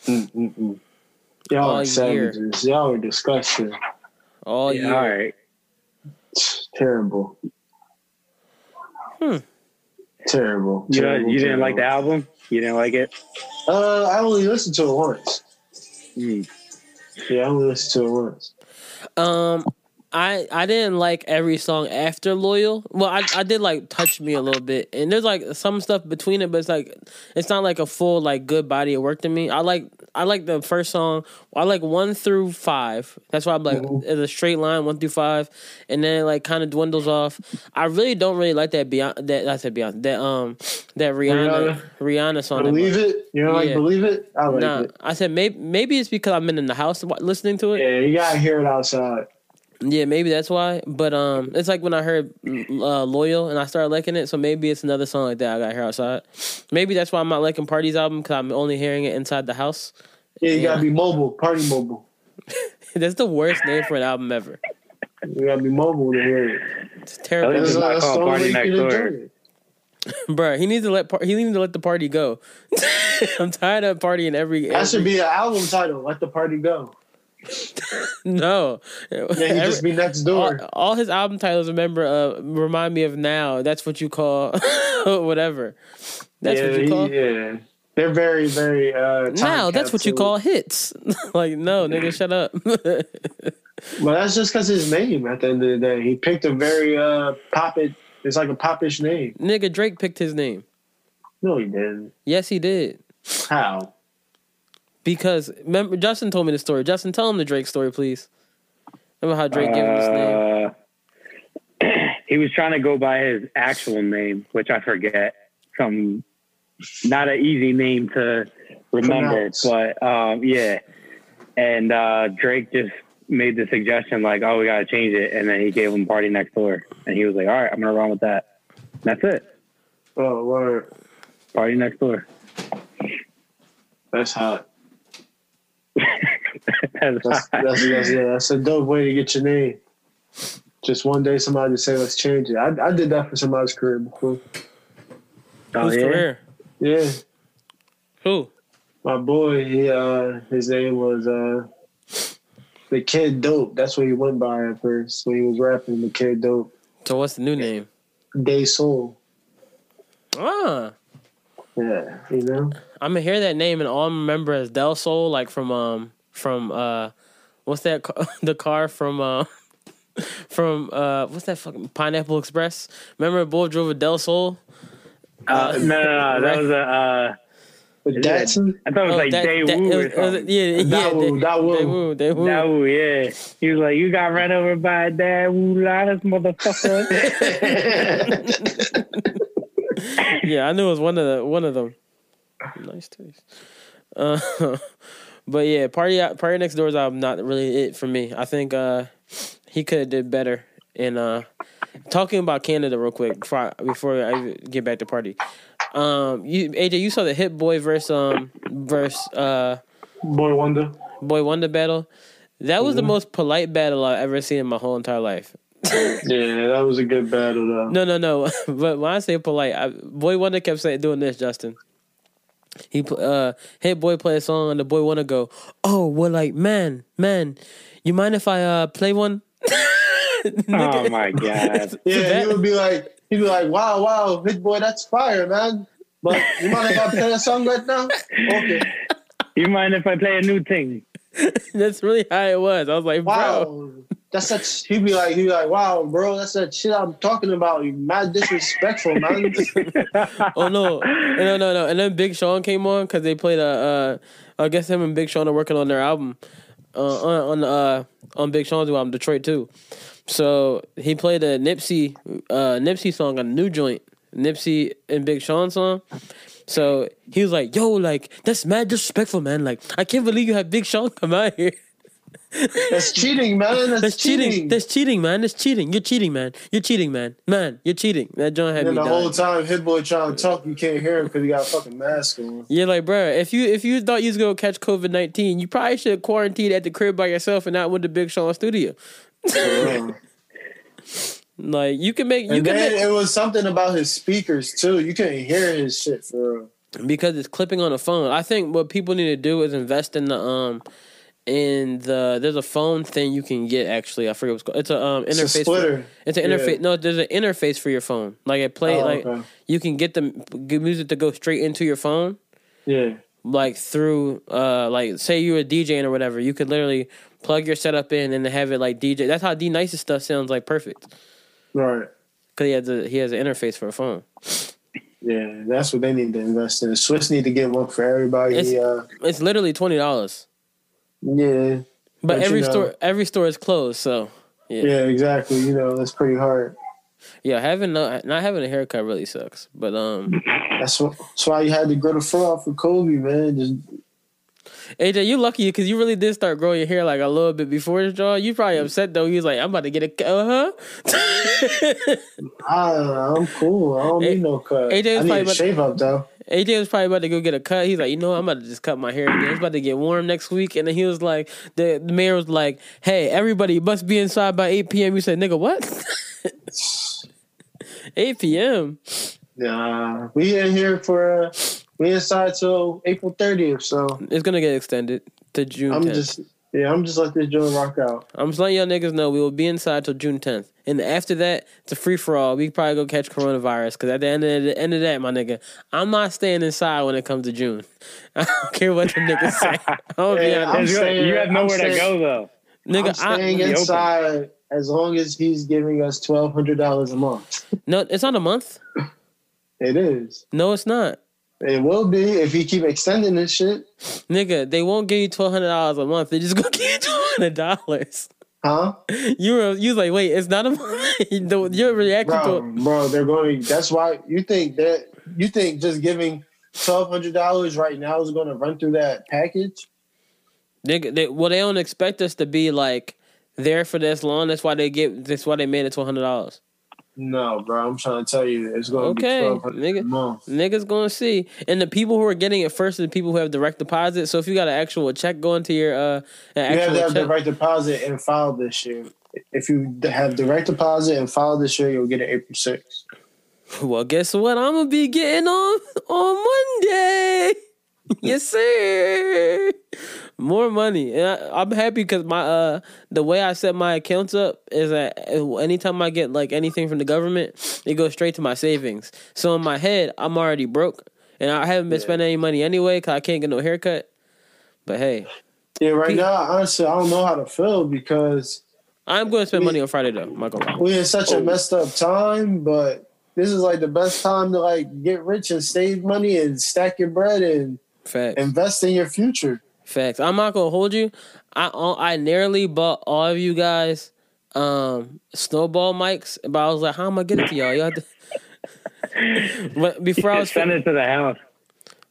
Mm-mm-mm. Y'all all are savages. Year. Y'all are disgusting. All yeah, year. All right. It's terrible. Hmm. Terrible. You, terrible, know, you didn't like the album? You didn't like it? Uh, I only listened to it once. Mm. Yeah, I only listened to it once. Um, I I didn't like every song after Loyal. Well, I I did like Touch Me a little bit, and there's like some stuff between it, but it's like it's not like a full like good body of work to me. I like I like the first song. I like one through five. That's why I'm like mm-hmm. it's a straight line one through five, and then it like kind of dwindles off. I really don't really like that Beyonce. That I said Beyonce. That um that Rihanna Rihanna, Rihanna song. Believe it. You know, yeah. like Believe It. I like nah, it. I said maybe maybe it's because I've been in the house listening to it. Yeah, you gotta hear it outside. Yeah, maybe that's why. But um, it's like when I heard uh, Loyal and I started liking it, so maybe it's another song like that I got to hear outside. Maybe that's why I'm not liking Party's album, because I'm only hearing it inside the house. Yeah, you yeah. got to be mobile. Party mobile. That's the worst name for an album ever. You got to be mobile to hear it. It's terrible. It's not like called Party Next Door. Bro, he needs to let par- he needs to let the party go. I'm tired of partying every... That every... should be an album title, Let the Party Go. No, yeah, he just be next door. All, all his album titles, remember, uh, remind me of now. That's what you call whatever. That's yeah, what you call. He, yeah, they're very, very. Uh, now that's what you call hits. Like, no, nigga, shut up. Well, that's just because his name. At the end of the day, he picked a very uh, pop it. It's like a popish name. Nigga, Drake picked his name. No, he didn't. Yes, he did. How? Because remember, Justin told me the story. Justin, tell him the Drake story, please. Remember how Drake uh, gave him his name? He was trying to go by his actual name, which I forget. Some not an easy name to remember, but um, yeah. And uh, Drake just made the suggestion, like, "Oh, we gotta change it," and then he gave him Party Next Door, and he was like, "All right, I'm gonna run with that." And that's it. Oh, word! Party Next Door. That's hot. that's, that's, that's, yeah, that's a dope way to get your name. Just one day somebody say, let's change it. I, I did that for somebody's career before. Oh, Who's yeah? career? Yeah. Who? My boy, he, uh, his name was uh, The Kid Dope. That's what he went by at first when he was rapping, The Kid Dope. So what's the new name? Del Sol. Ah. Yeah, you know? I'm gonna hear that name and all I remember is Del Sol, like from um from uh what's that car, the car from uh from uh what's that fucking Pineapple Express? Remember Bull drove a Del Sol? Uh, uh, no, no, no, that was a. Uh, Datsun? I thought it was oh, like that, Daewoo that, or something. Was, yeah, yeah, Daewoo, Daewoo, Daewoo, Daewoo, Daewoo. Yeah, he was like, "You got run over by a Daewoo, Linus, motherfucker." Yeah, I knew it was one of the one of them. Nice taste. Uh, but yeah, Party Party Next Door's album not really it for me. I think uh, he could have did better. And uh, talking about Canada real quick before I, before I get back to Party. Um, you, A J, you saw the Hit Boy versus um versus uh, Boy Wonder Boy Wonder battle. That was mm-hmm. the most polite battle I've ever seen in my whole entire life. Yeah, that was a good battle though. No, no, no. But when I say polite, I, Boy Wonder kept saying doing this, Justin. He uh, Hit Boy play a song and the Boy Wonder go, "Oh, we're like man, man. You mind if I uh play one?" Oh my god! Yeah, he would be like, he'd be like, "Wow, wow, Hit Boy, that's fire, man. But you mind if I play a song right now? Okay. You mind if I play a new thing?" That's really how it was. I was like, wow. Bro. That's such, he'd be like, he'd be like, "Wow, bro, that's that shit I'm talking about. You're mad disrespectful, man." Oh, no. No, no, no. And then Big Sean came on because they played a, uh, I guess him and Big Sean are working on their album, uh, on on, uh, on Big Sean's album, Detroit two. So he played a Nipsey, uh, Nipsey song, a new joint, Nipsey and Big Sean song. So he was like, "Yo, like, that's mad disrespectful, man. Like, I can't believe you had Big Sean come out here. That's cheating, man. That's, that's cheating. cheating. That's cheating, man. That's cheating. You're cheating, man. You're cheating, man. Man, you're cheating." That joint had and me the dying. Whole time Hit Boy trying to talk, you can't hear him because he got a fucking mask on. Yeah, like, bro, if you if you thought you was gonna catch COVID nineteen, you probably should have quarantined at the crib by yourself and not went to Big Sean studio. Yeah. Like, you can make you and can. Then make, it was something about his speakers too. You couldn't hear his shit for real because it's clipping on the phone. I think what people need to do is invest in the um. And the there's a phone thing you can get actually. I forget what's called. It's a um interface. It's a splitter. For, it's an interface. Yeah. No, there's an interface for your phone. Like it play. Oh, like okay. You can get the get music to go straight into your phone. Yeah. Like through uh like say you were DJing or whatever, you could literally plug your setup in and have it like D J. That's how D Nice's stuff sounds like perfect. Right. Because he has a, he has an interface for a phone. Yeah, that's what they need to invest in. Swizz need to get one for everybody. It's, uh, it's literally twenty dollars. Yeah, but, but every you know, store every store is closed, so yeah. Yeah, exactly. You know, that's pretty hard. Yeah, having no, not having a haircut really sucks. But um, that's, what, that's why you had to grow the fro off of Kobe, man. Just A J, you lucky because you really did start growing your hair like a little bit before this draw. You probably upset though. He was like, "I'm about to get a cut." Uh huh. Nah, I'm cool. I don't a- need no cut. A J was I need to shave to- up though. A J was probably about to go get a cut. He's like, you know, I'm about to just cut my hair again. It's about to get warm next week. And then he was like, the, the mayor was like, hey, everybody must be inside by eight p.m. You said, nigga, what? eight p.m. Nah, we in here for, uh, we inside till April thirtieth, so. It's going to get extended to June tenth. I'm just, yeah, I'm just letting this joint rock out. I'm just letting y'all niggas know we will be inside till June tenth. And after that, it's a free-for-all. We probably go catch coronavirus. Because at the end, of, the end of that, my nigga, I'm not staying inside when it comes to June. I don't care what the niggas say. I don't hey, be honest. Staying, you have nowhere staying, to go, though. Nigga, I'm staying I'm, inside as long as he's giving us twelve hundred dollars a month. No, it's not a month. It is. No, it's not. It will be if you keep extending this shit. Nigga, they won't give you twelve hundred dollars a month. They just gonna give you twelve hundred dollars. Huh? You were you was like, wait, it's not a month. You're reacting bro, to bro, they're going that's why you think that you think just giving twelve hundred dollars right now is gonna run through that package? Nigga, they, well, they don't expect us to be like there for this long. That's why they get that's why they made it twelve hundred dollars. No, bro, I'm trying to tell you it's going to okay. be twelve hundred dollars a month. Niggas going to see. And the people who are getting it first are the people who have direct deposit. So if you got an actual check going to your... Uh, an you have to have check. direct deposit and file this year. If you have direct deposit and file this year, you'll get it April sixth. Well, guess what? I'm going to be getting on on Monday. Yes, sir. More money. And I, I'm happy because my uh the way I set my accounts up is that anytime I get like anything from the government, it goes straight to my savings. So in my head, I'm already broke. And I haven't been yeah. spending any money anyway because I can't get no haircut. But hey. Yeah, right people, now, honestly, I don't know how to feel because... I'm going to spend we, money on Friday, though. I'm not gonna lie. We're in such oh. a messed up time, but this is like the best time to like get rich and save money and stack your bread and... Facts. Invest in your future. Facts. I'm not gonna hold you. I I narrowly bought all of you guys um, snowball mics, but I was like, how am I getting to y'all? Y'all have to. But before I was send it to the house,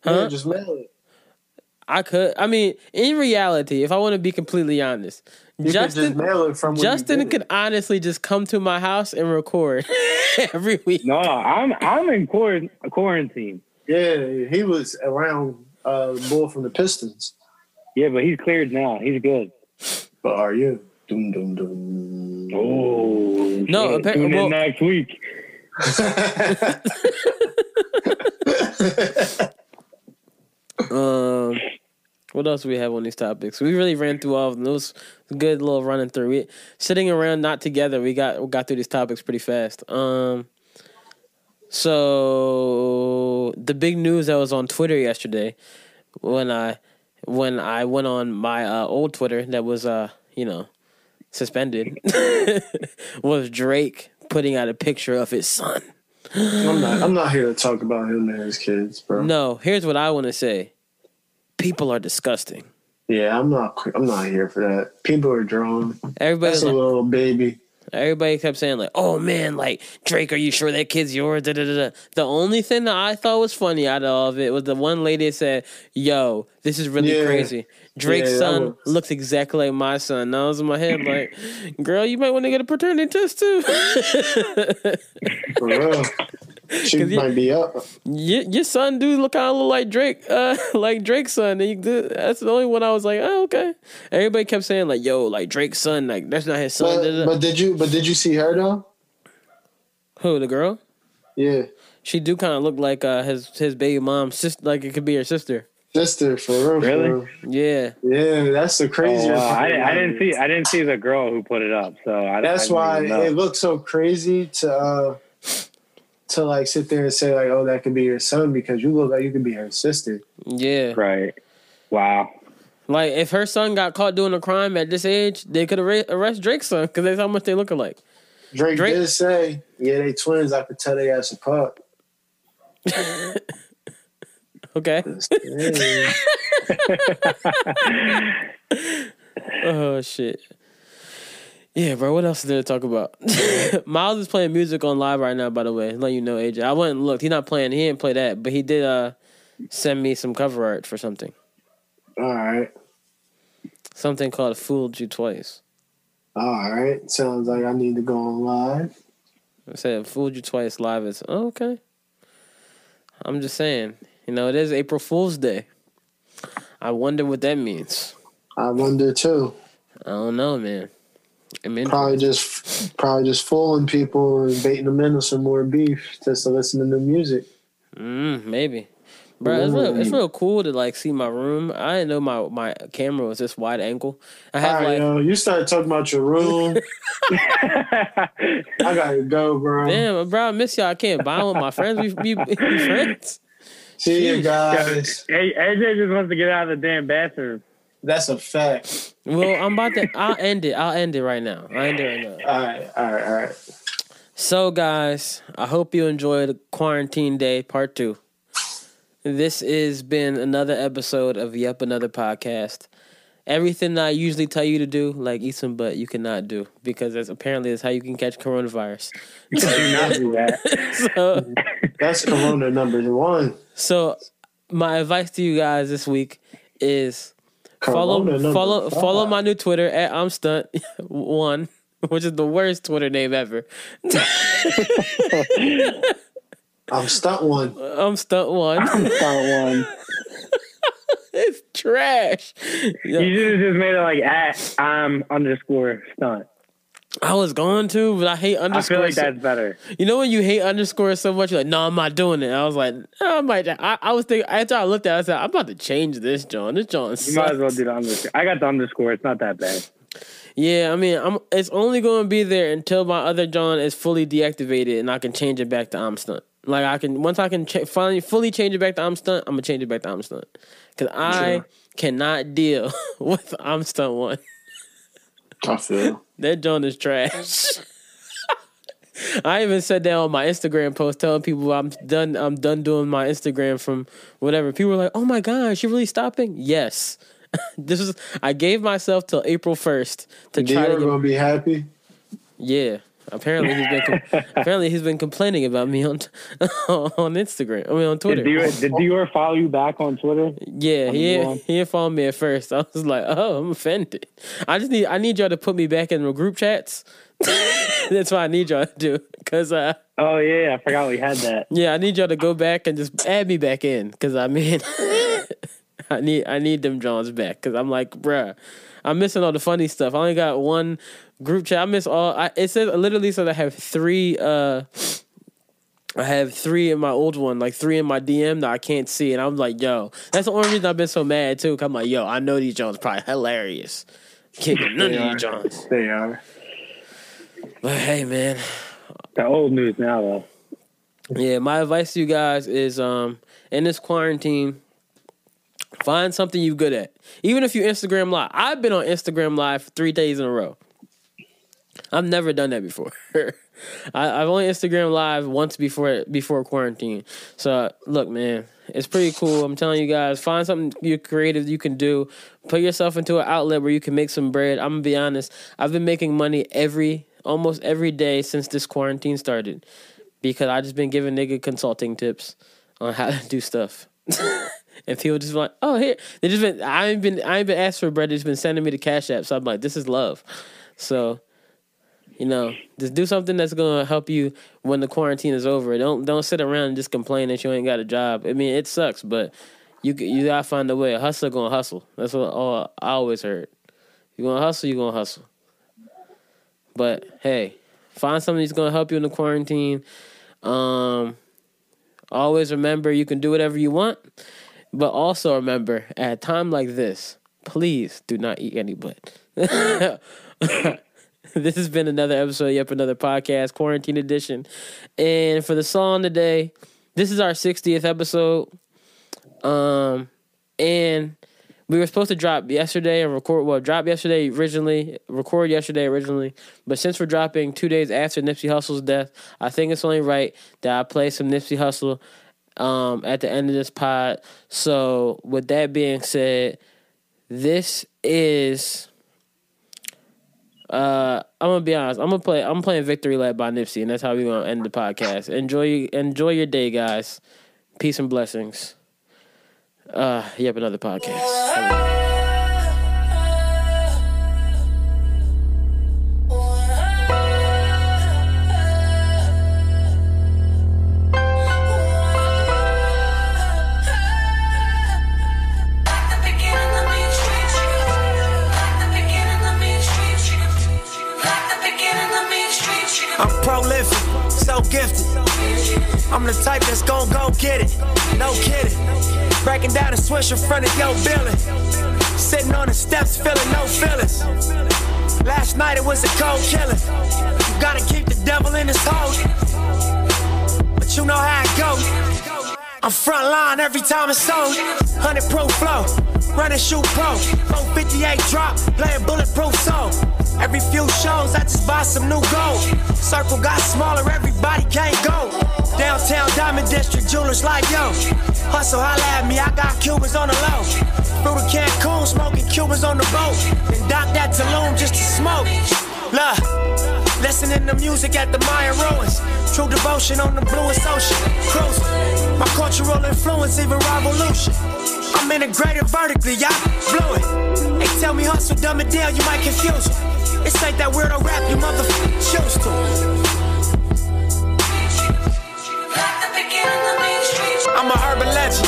huh? Yeah, just mail it. I could. I mean, in reality, if I want to be completely honest, you Justin could, just from Justin could honestly just come to my house and record every week. No, I'm I'm in quor- quarantine. Yeah, he was around. Uh, the bull from the Pistons. Yeah, but he's cleared now. He's good. But are you? Doom, doom, doom. Oh, no! Appa- Tune well, in next week. um, what else do we have on these topics? We really ran through all of them. It was a good little running through. We sitting around not together. We got we got through these topics pretty fast. Um, so the big news that was on Twitter yesterday, when I when I went on my uh, old Twitter that was uh you know suspended, was Drake putting out a picture of his son. I'm not I'm not here to talk about him and his kids, bro. No, here's what I want to say: people are disgusting. Yeah, I'm not I'm not here for that. People are drawn. Everybody's like, a little baby. Everybody kept saying, like, oh, man, like, Drake, are you sure that kid's yours? Da, da, da, da. The only thing that I thought was funny out of all of it was the one lady that said, yo, this is really yeah. crazy. Drake's yeah, son looks exactly like my son. And I was in my head like, girl, you might want to get a paternity test, too. For real. She might your, be up. Your, your son do look kind of look like Drake, uh, like Drake's son. And did, that's the only one I was like, oh, okay. Everybody kept saying like, yo, like Drake's son, like that's not his son. But, but did you? But did you see her though? Who, the girl? Yeah, she do kind of look like uh, his his baby mom's sister. Like it could be her sister. sister for real. Really? For real. Yeah. Yeah, that's the craziest. Oh, wow. I, I didn't see. I didn't see the girl who put it up. So I, that's I why it looked so crazy to uh, to like sit there and say like, "Oh, that could be your son," because you look like you could be her sister. Yeah. Right. Wow. Like if her son got caught doing a crime at this age, they could arrest Drake's son because that's how much they look alike. Drake, Drake did say, "Yeah, they twins. I could tell they ass apart." Okay. Oh shit. Yeah, bro. What else is there to talk about? Miles is playing music on live right now. By the way, let you know, A J. I went and looked. He's not playing. He didn't play that, but he did uh, send me some cover art for something. All right. Something called "Fooled You Twice." All right. Sounds like I need to go on live. I said "Fooled You Twice" live is oh, okay. I'm just saying. You know, it is April Fool's Day. I wonder what that means. I wonder too. I don't know, man. Probably just, probably just fooling people and baiting them into some more beef just to listen to new music. Mm, maybe, bro. It's real, it's real cool to like see my room. I didn't know my, my camera was this wide angle. I have right, like yo, you started talking about your room. I gotta go, bro. Damn, bro, I miss y'all. I can't bond with my friends. We be, be friends. See you guys. Hey, A J just wants to get out of the damn bathroom. That's a fact. Well, I'm about to. I'll end it. I'll end it right now. I'll end it right now. All right, all right, all right. So, guys, I hope you enjoyed Quarantine Day Part Two. This has been another episode of Yup, Another Podcast. Everything I usually tell you to do, like eat some butt, you cannot do because that's apparently is how you can catch coronavirus. Do not do that. So, that's corona number one. So, my advice to you guys this week is corona follow follow five. follow my new Twitter at I'm Stunt One, which is the worst Twitter name ever. I'm Stunt One. I'm Stunt One. I'm Stunt One. It's trash. Yo. You should have just made it like at I'm underscore stunt. I was going to, but I hate underscore. I feel like so, that's better. You know when you hate underscore so much, you're like, no, I'm not doing it. I was like, oh, I might. I, I was thinking after I looked at it, I said, I'm about to change this, John. This John sucks. You might as well do the underscore. I got the underscore. It's not that bad. Yeah, I mean, I'm. It's only going to be there until my other John is fully deactivated, and I can change it back to I'm stunt. Like I can once I can ch- finally fully change it back to I'm stunt. I'm gonna change it back to I'm stunt because I sure. cannot deal with I'm stunt one. I feel that joint is trash. I even said that on my Instagram post, telling people I'm done. I'm done doing my Instagram from whatever. People were like, "Oh my gosh, you really stopping?" Yes, this is. I gave myself till April first to try. You're gonna be happy. Yeah. Apparently he's been com- apparently he's been complaining about me on t- on Instagram. I mean on Twitter. Did Dior follow you back on Twitter? Yeah, he didn't, he didn't follow me at first. I was like, oh, I'm offended. I just need I need y'all to put me back in the group chats. That's what I need y'all to do. Cause I, oh yeah, I forgot we had that. Yeah, I need y'all to go back and just add me back in. Cause I mean, I need I need them Johns back. Cause I'm like, bruh, I'm missing all the funny stuff. I only got one group chat. I miss all. I, it says literally says I have three. Uh, I have three in my old one, like three in my D M that I can't see, and I'm like, yo, that's the only reason I've been so mad too. Cause I'm like, yo, I know these Johns probably hilarious. Can't get none of these Johns. They are. But hey, man, the old news now though. Yeah, my advice to you guys is um in this quarantine, find something you good at. Even if you Instagram live, I've been on Instagram live for three days in a row. I've never done that before. I, I've only Instagram live once before before quarantine. So uh, look, man, it's pretty cool. I'm telling you guys, find something you creative you can do. Put yourself into an outlet where you can make some bread. I'm gonna be honest. I've been making money every almost every day since this quarantine started because I just been giving nigga consulting tips on how to do stuff. And people just like, oh, here they just been. I ain't been. I ain't been asked for bread. They've been sending me the Cash App. So I'm like, this is love. So. You know, just do something that's gonna help you when the quarantine is over. Don't don't sit around and just complain that you ain't got a job. I mean, it sucks, but you you gotta find a way. A hustler gonna hustle. That's what all, I always heard. You gonna hustle, you gonna hustle. But hey, find something that's gonna help you in the quarantine. Um, always remember you can do whatever you want. But also remember, at a time like this, please do not eat any butt. This has been another episode of Yup, Another Podcast, Quarantine Edition. And for the song today, this is our sixtieth episode. Um, and we were supposed to drop yesterday and record, well, drop yesterday originally, record yesterday originally. But since we're dropping two days after Nipsey Hussle's death, I think it's only right that I play some Nipsey Hussle um, at the end of this pod. So with that being said, this is... Uh, I'm gonna be honest. I'm gonna play. I'm playing "Victory Lap" by Nipsey, and that's how we're gonna end the podcast. Enjoy, enjoy your day, guys. Peace and blessings. Uh, Yup, Another Podcast. Hello. I'm the type that's gon' go get it, no kidding. Breaking down a swish in front of your building. Sitting on the steps feeling no feelings. Last night it was a cold killing. You gotta keep the devil in his hole, but you know how it goes. I'm front line every time it's on. Hundred proof flow, run and shoot pro. four fifty-eight drop, playing bulletproof song. Every few shows, I just buy some new gold. Circle got smaller, everybody can't go. Downtown Diamond District, jewelers like yo. Hustle, holla at me, I got Cubans on the low. Through the Cancun, smoking Cubans on the boat. Then dock that Tulum just to smoke. Look, listening to music at the Mayan ruins. True devotion on the bluest ocean. Cruising, my cultural influence, even revolution. I'm integrated vertically, y'all blew it. They tell me hustle, dumb it down, you might confuse it. It's like that weirdo rap you motherfucking choose to. I'm a urban legend,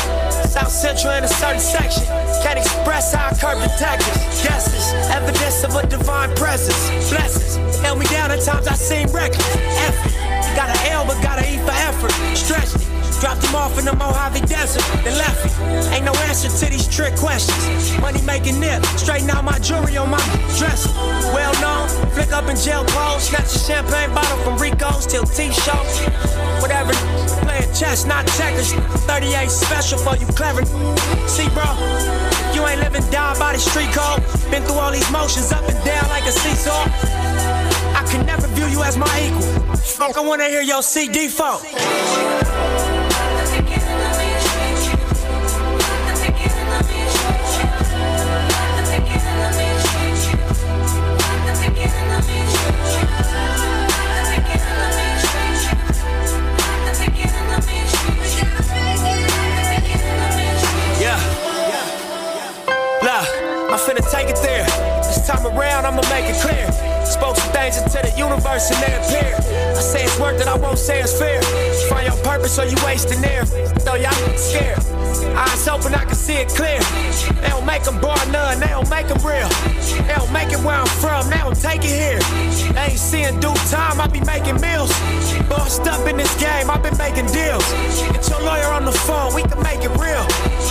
South Central in a certain section. Can't express how I curb the tactics. Guesses, evidence of a divine presence. Blessings, held me down at times I seem reckless. Effort, got an L but got an E for effort. Stretched it, dropped him off in the Mojave Desert, then left it. Ain't no answer to these trick questions. Money making nip, straighten out my jewelry on my dresser. Well known, flick up in jail clothes. Snatch a champagne bottle from Rico's till T-shows. Whatever, playing chess, not checkers. thirty-eight special for you clever. See bro, you ain't living down by the street code. Been through all these motions, up and down like a seesaw. I can never view you as my equal. Fuck, I wanna hear your C D folk. I'm finna take it there. This time around, I'ma make it clear. Spoke some things into the universe and they appear. I say it's worth it, I won't say it's fair. Find your purpose or you wasting air. Though y'all scared. Eyes open, I can see it clear. They don't make them bar none, they don't make them real. They don't make it where I'm from, they don't take it here. They ain't seeing due time, I be making meals. Bossed up in this game, I been making deals. Get your lawyer on the phone, we can make it real.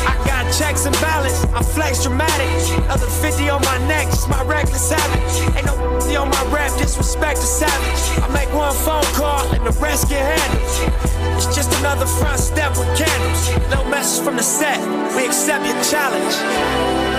I got checks and balance, I flex dramatic. Other fifty on my neck, it's my reckless habit. Ain't no fifty on my rap, disrespect to savage. I make one phone call and the rest get handled. It's just another front step with candles. No message from the set, we accept your challenge.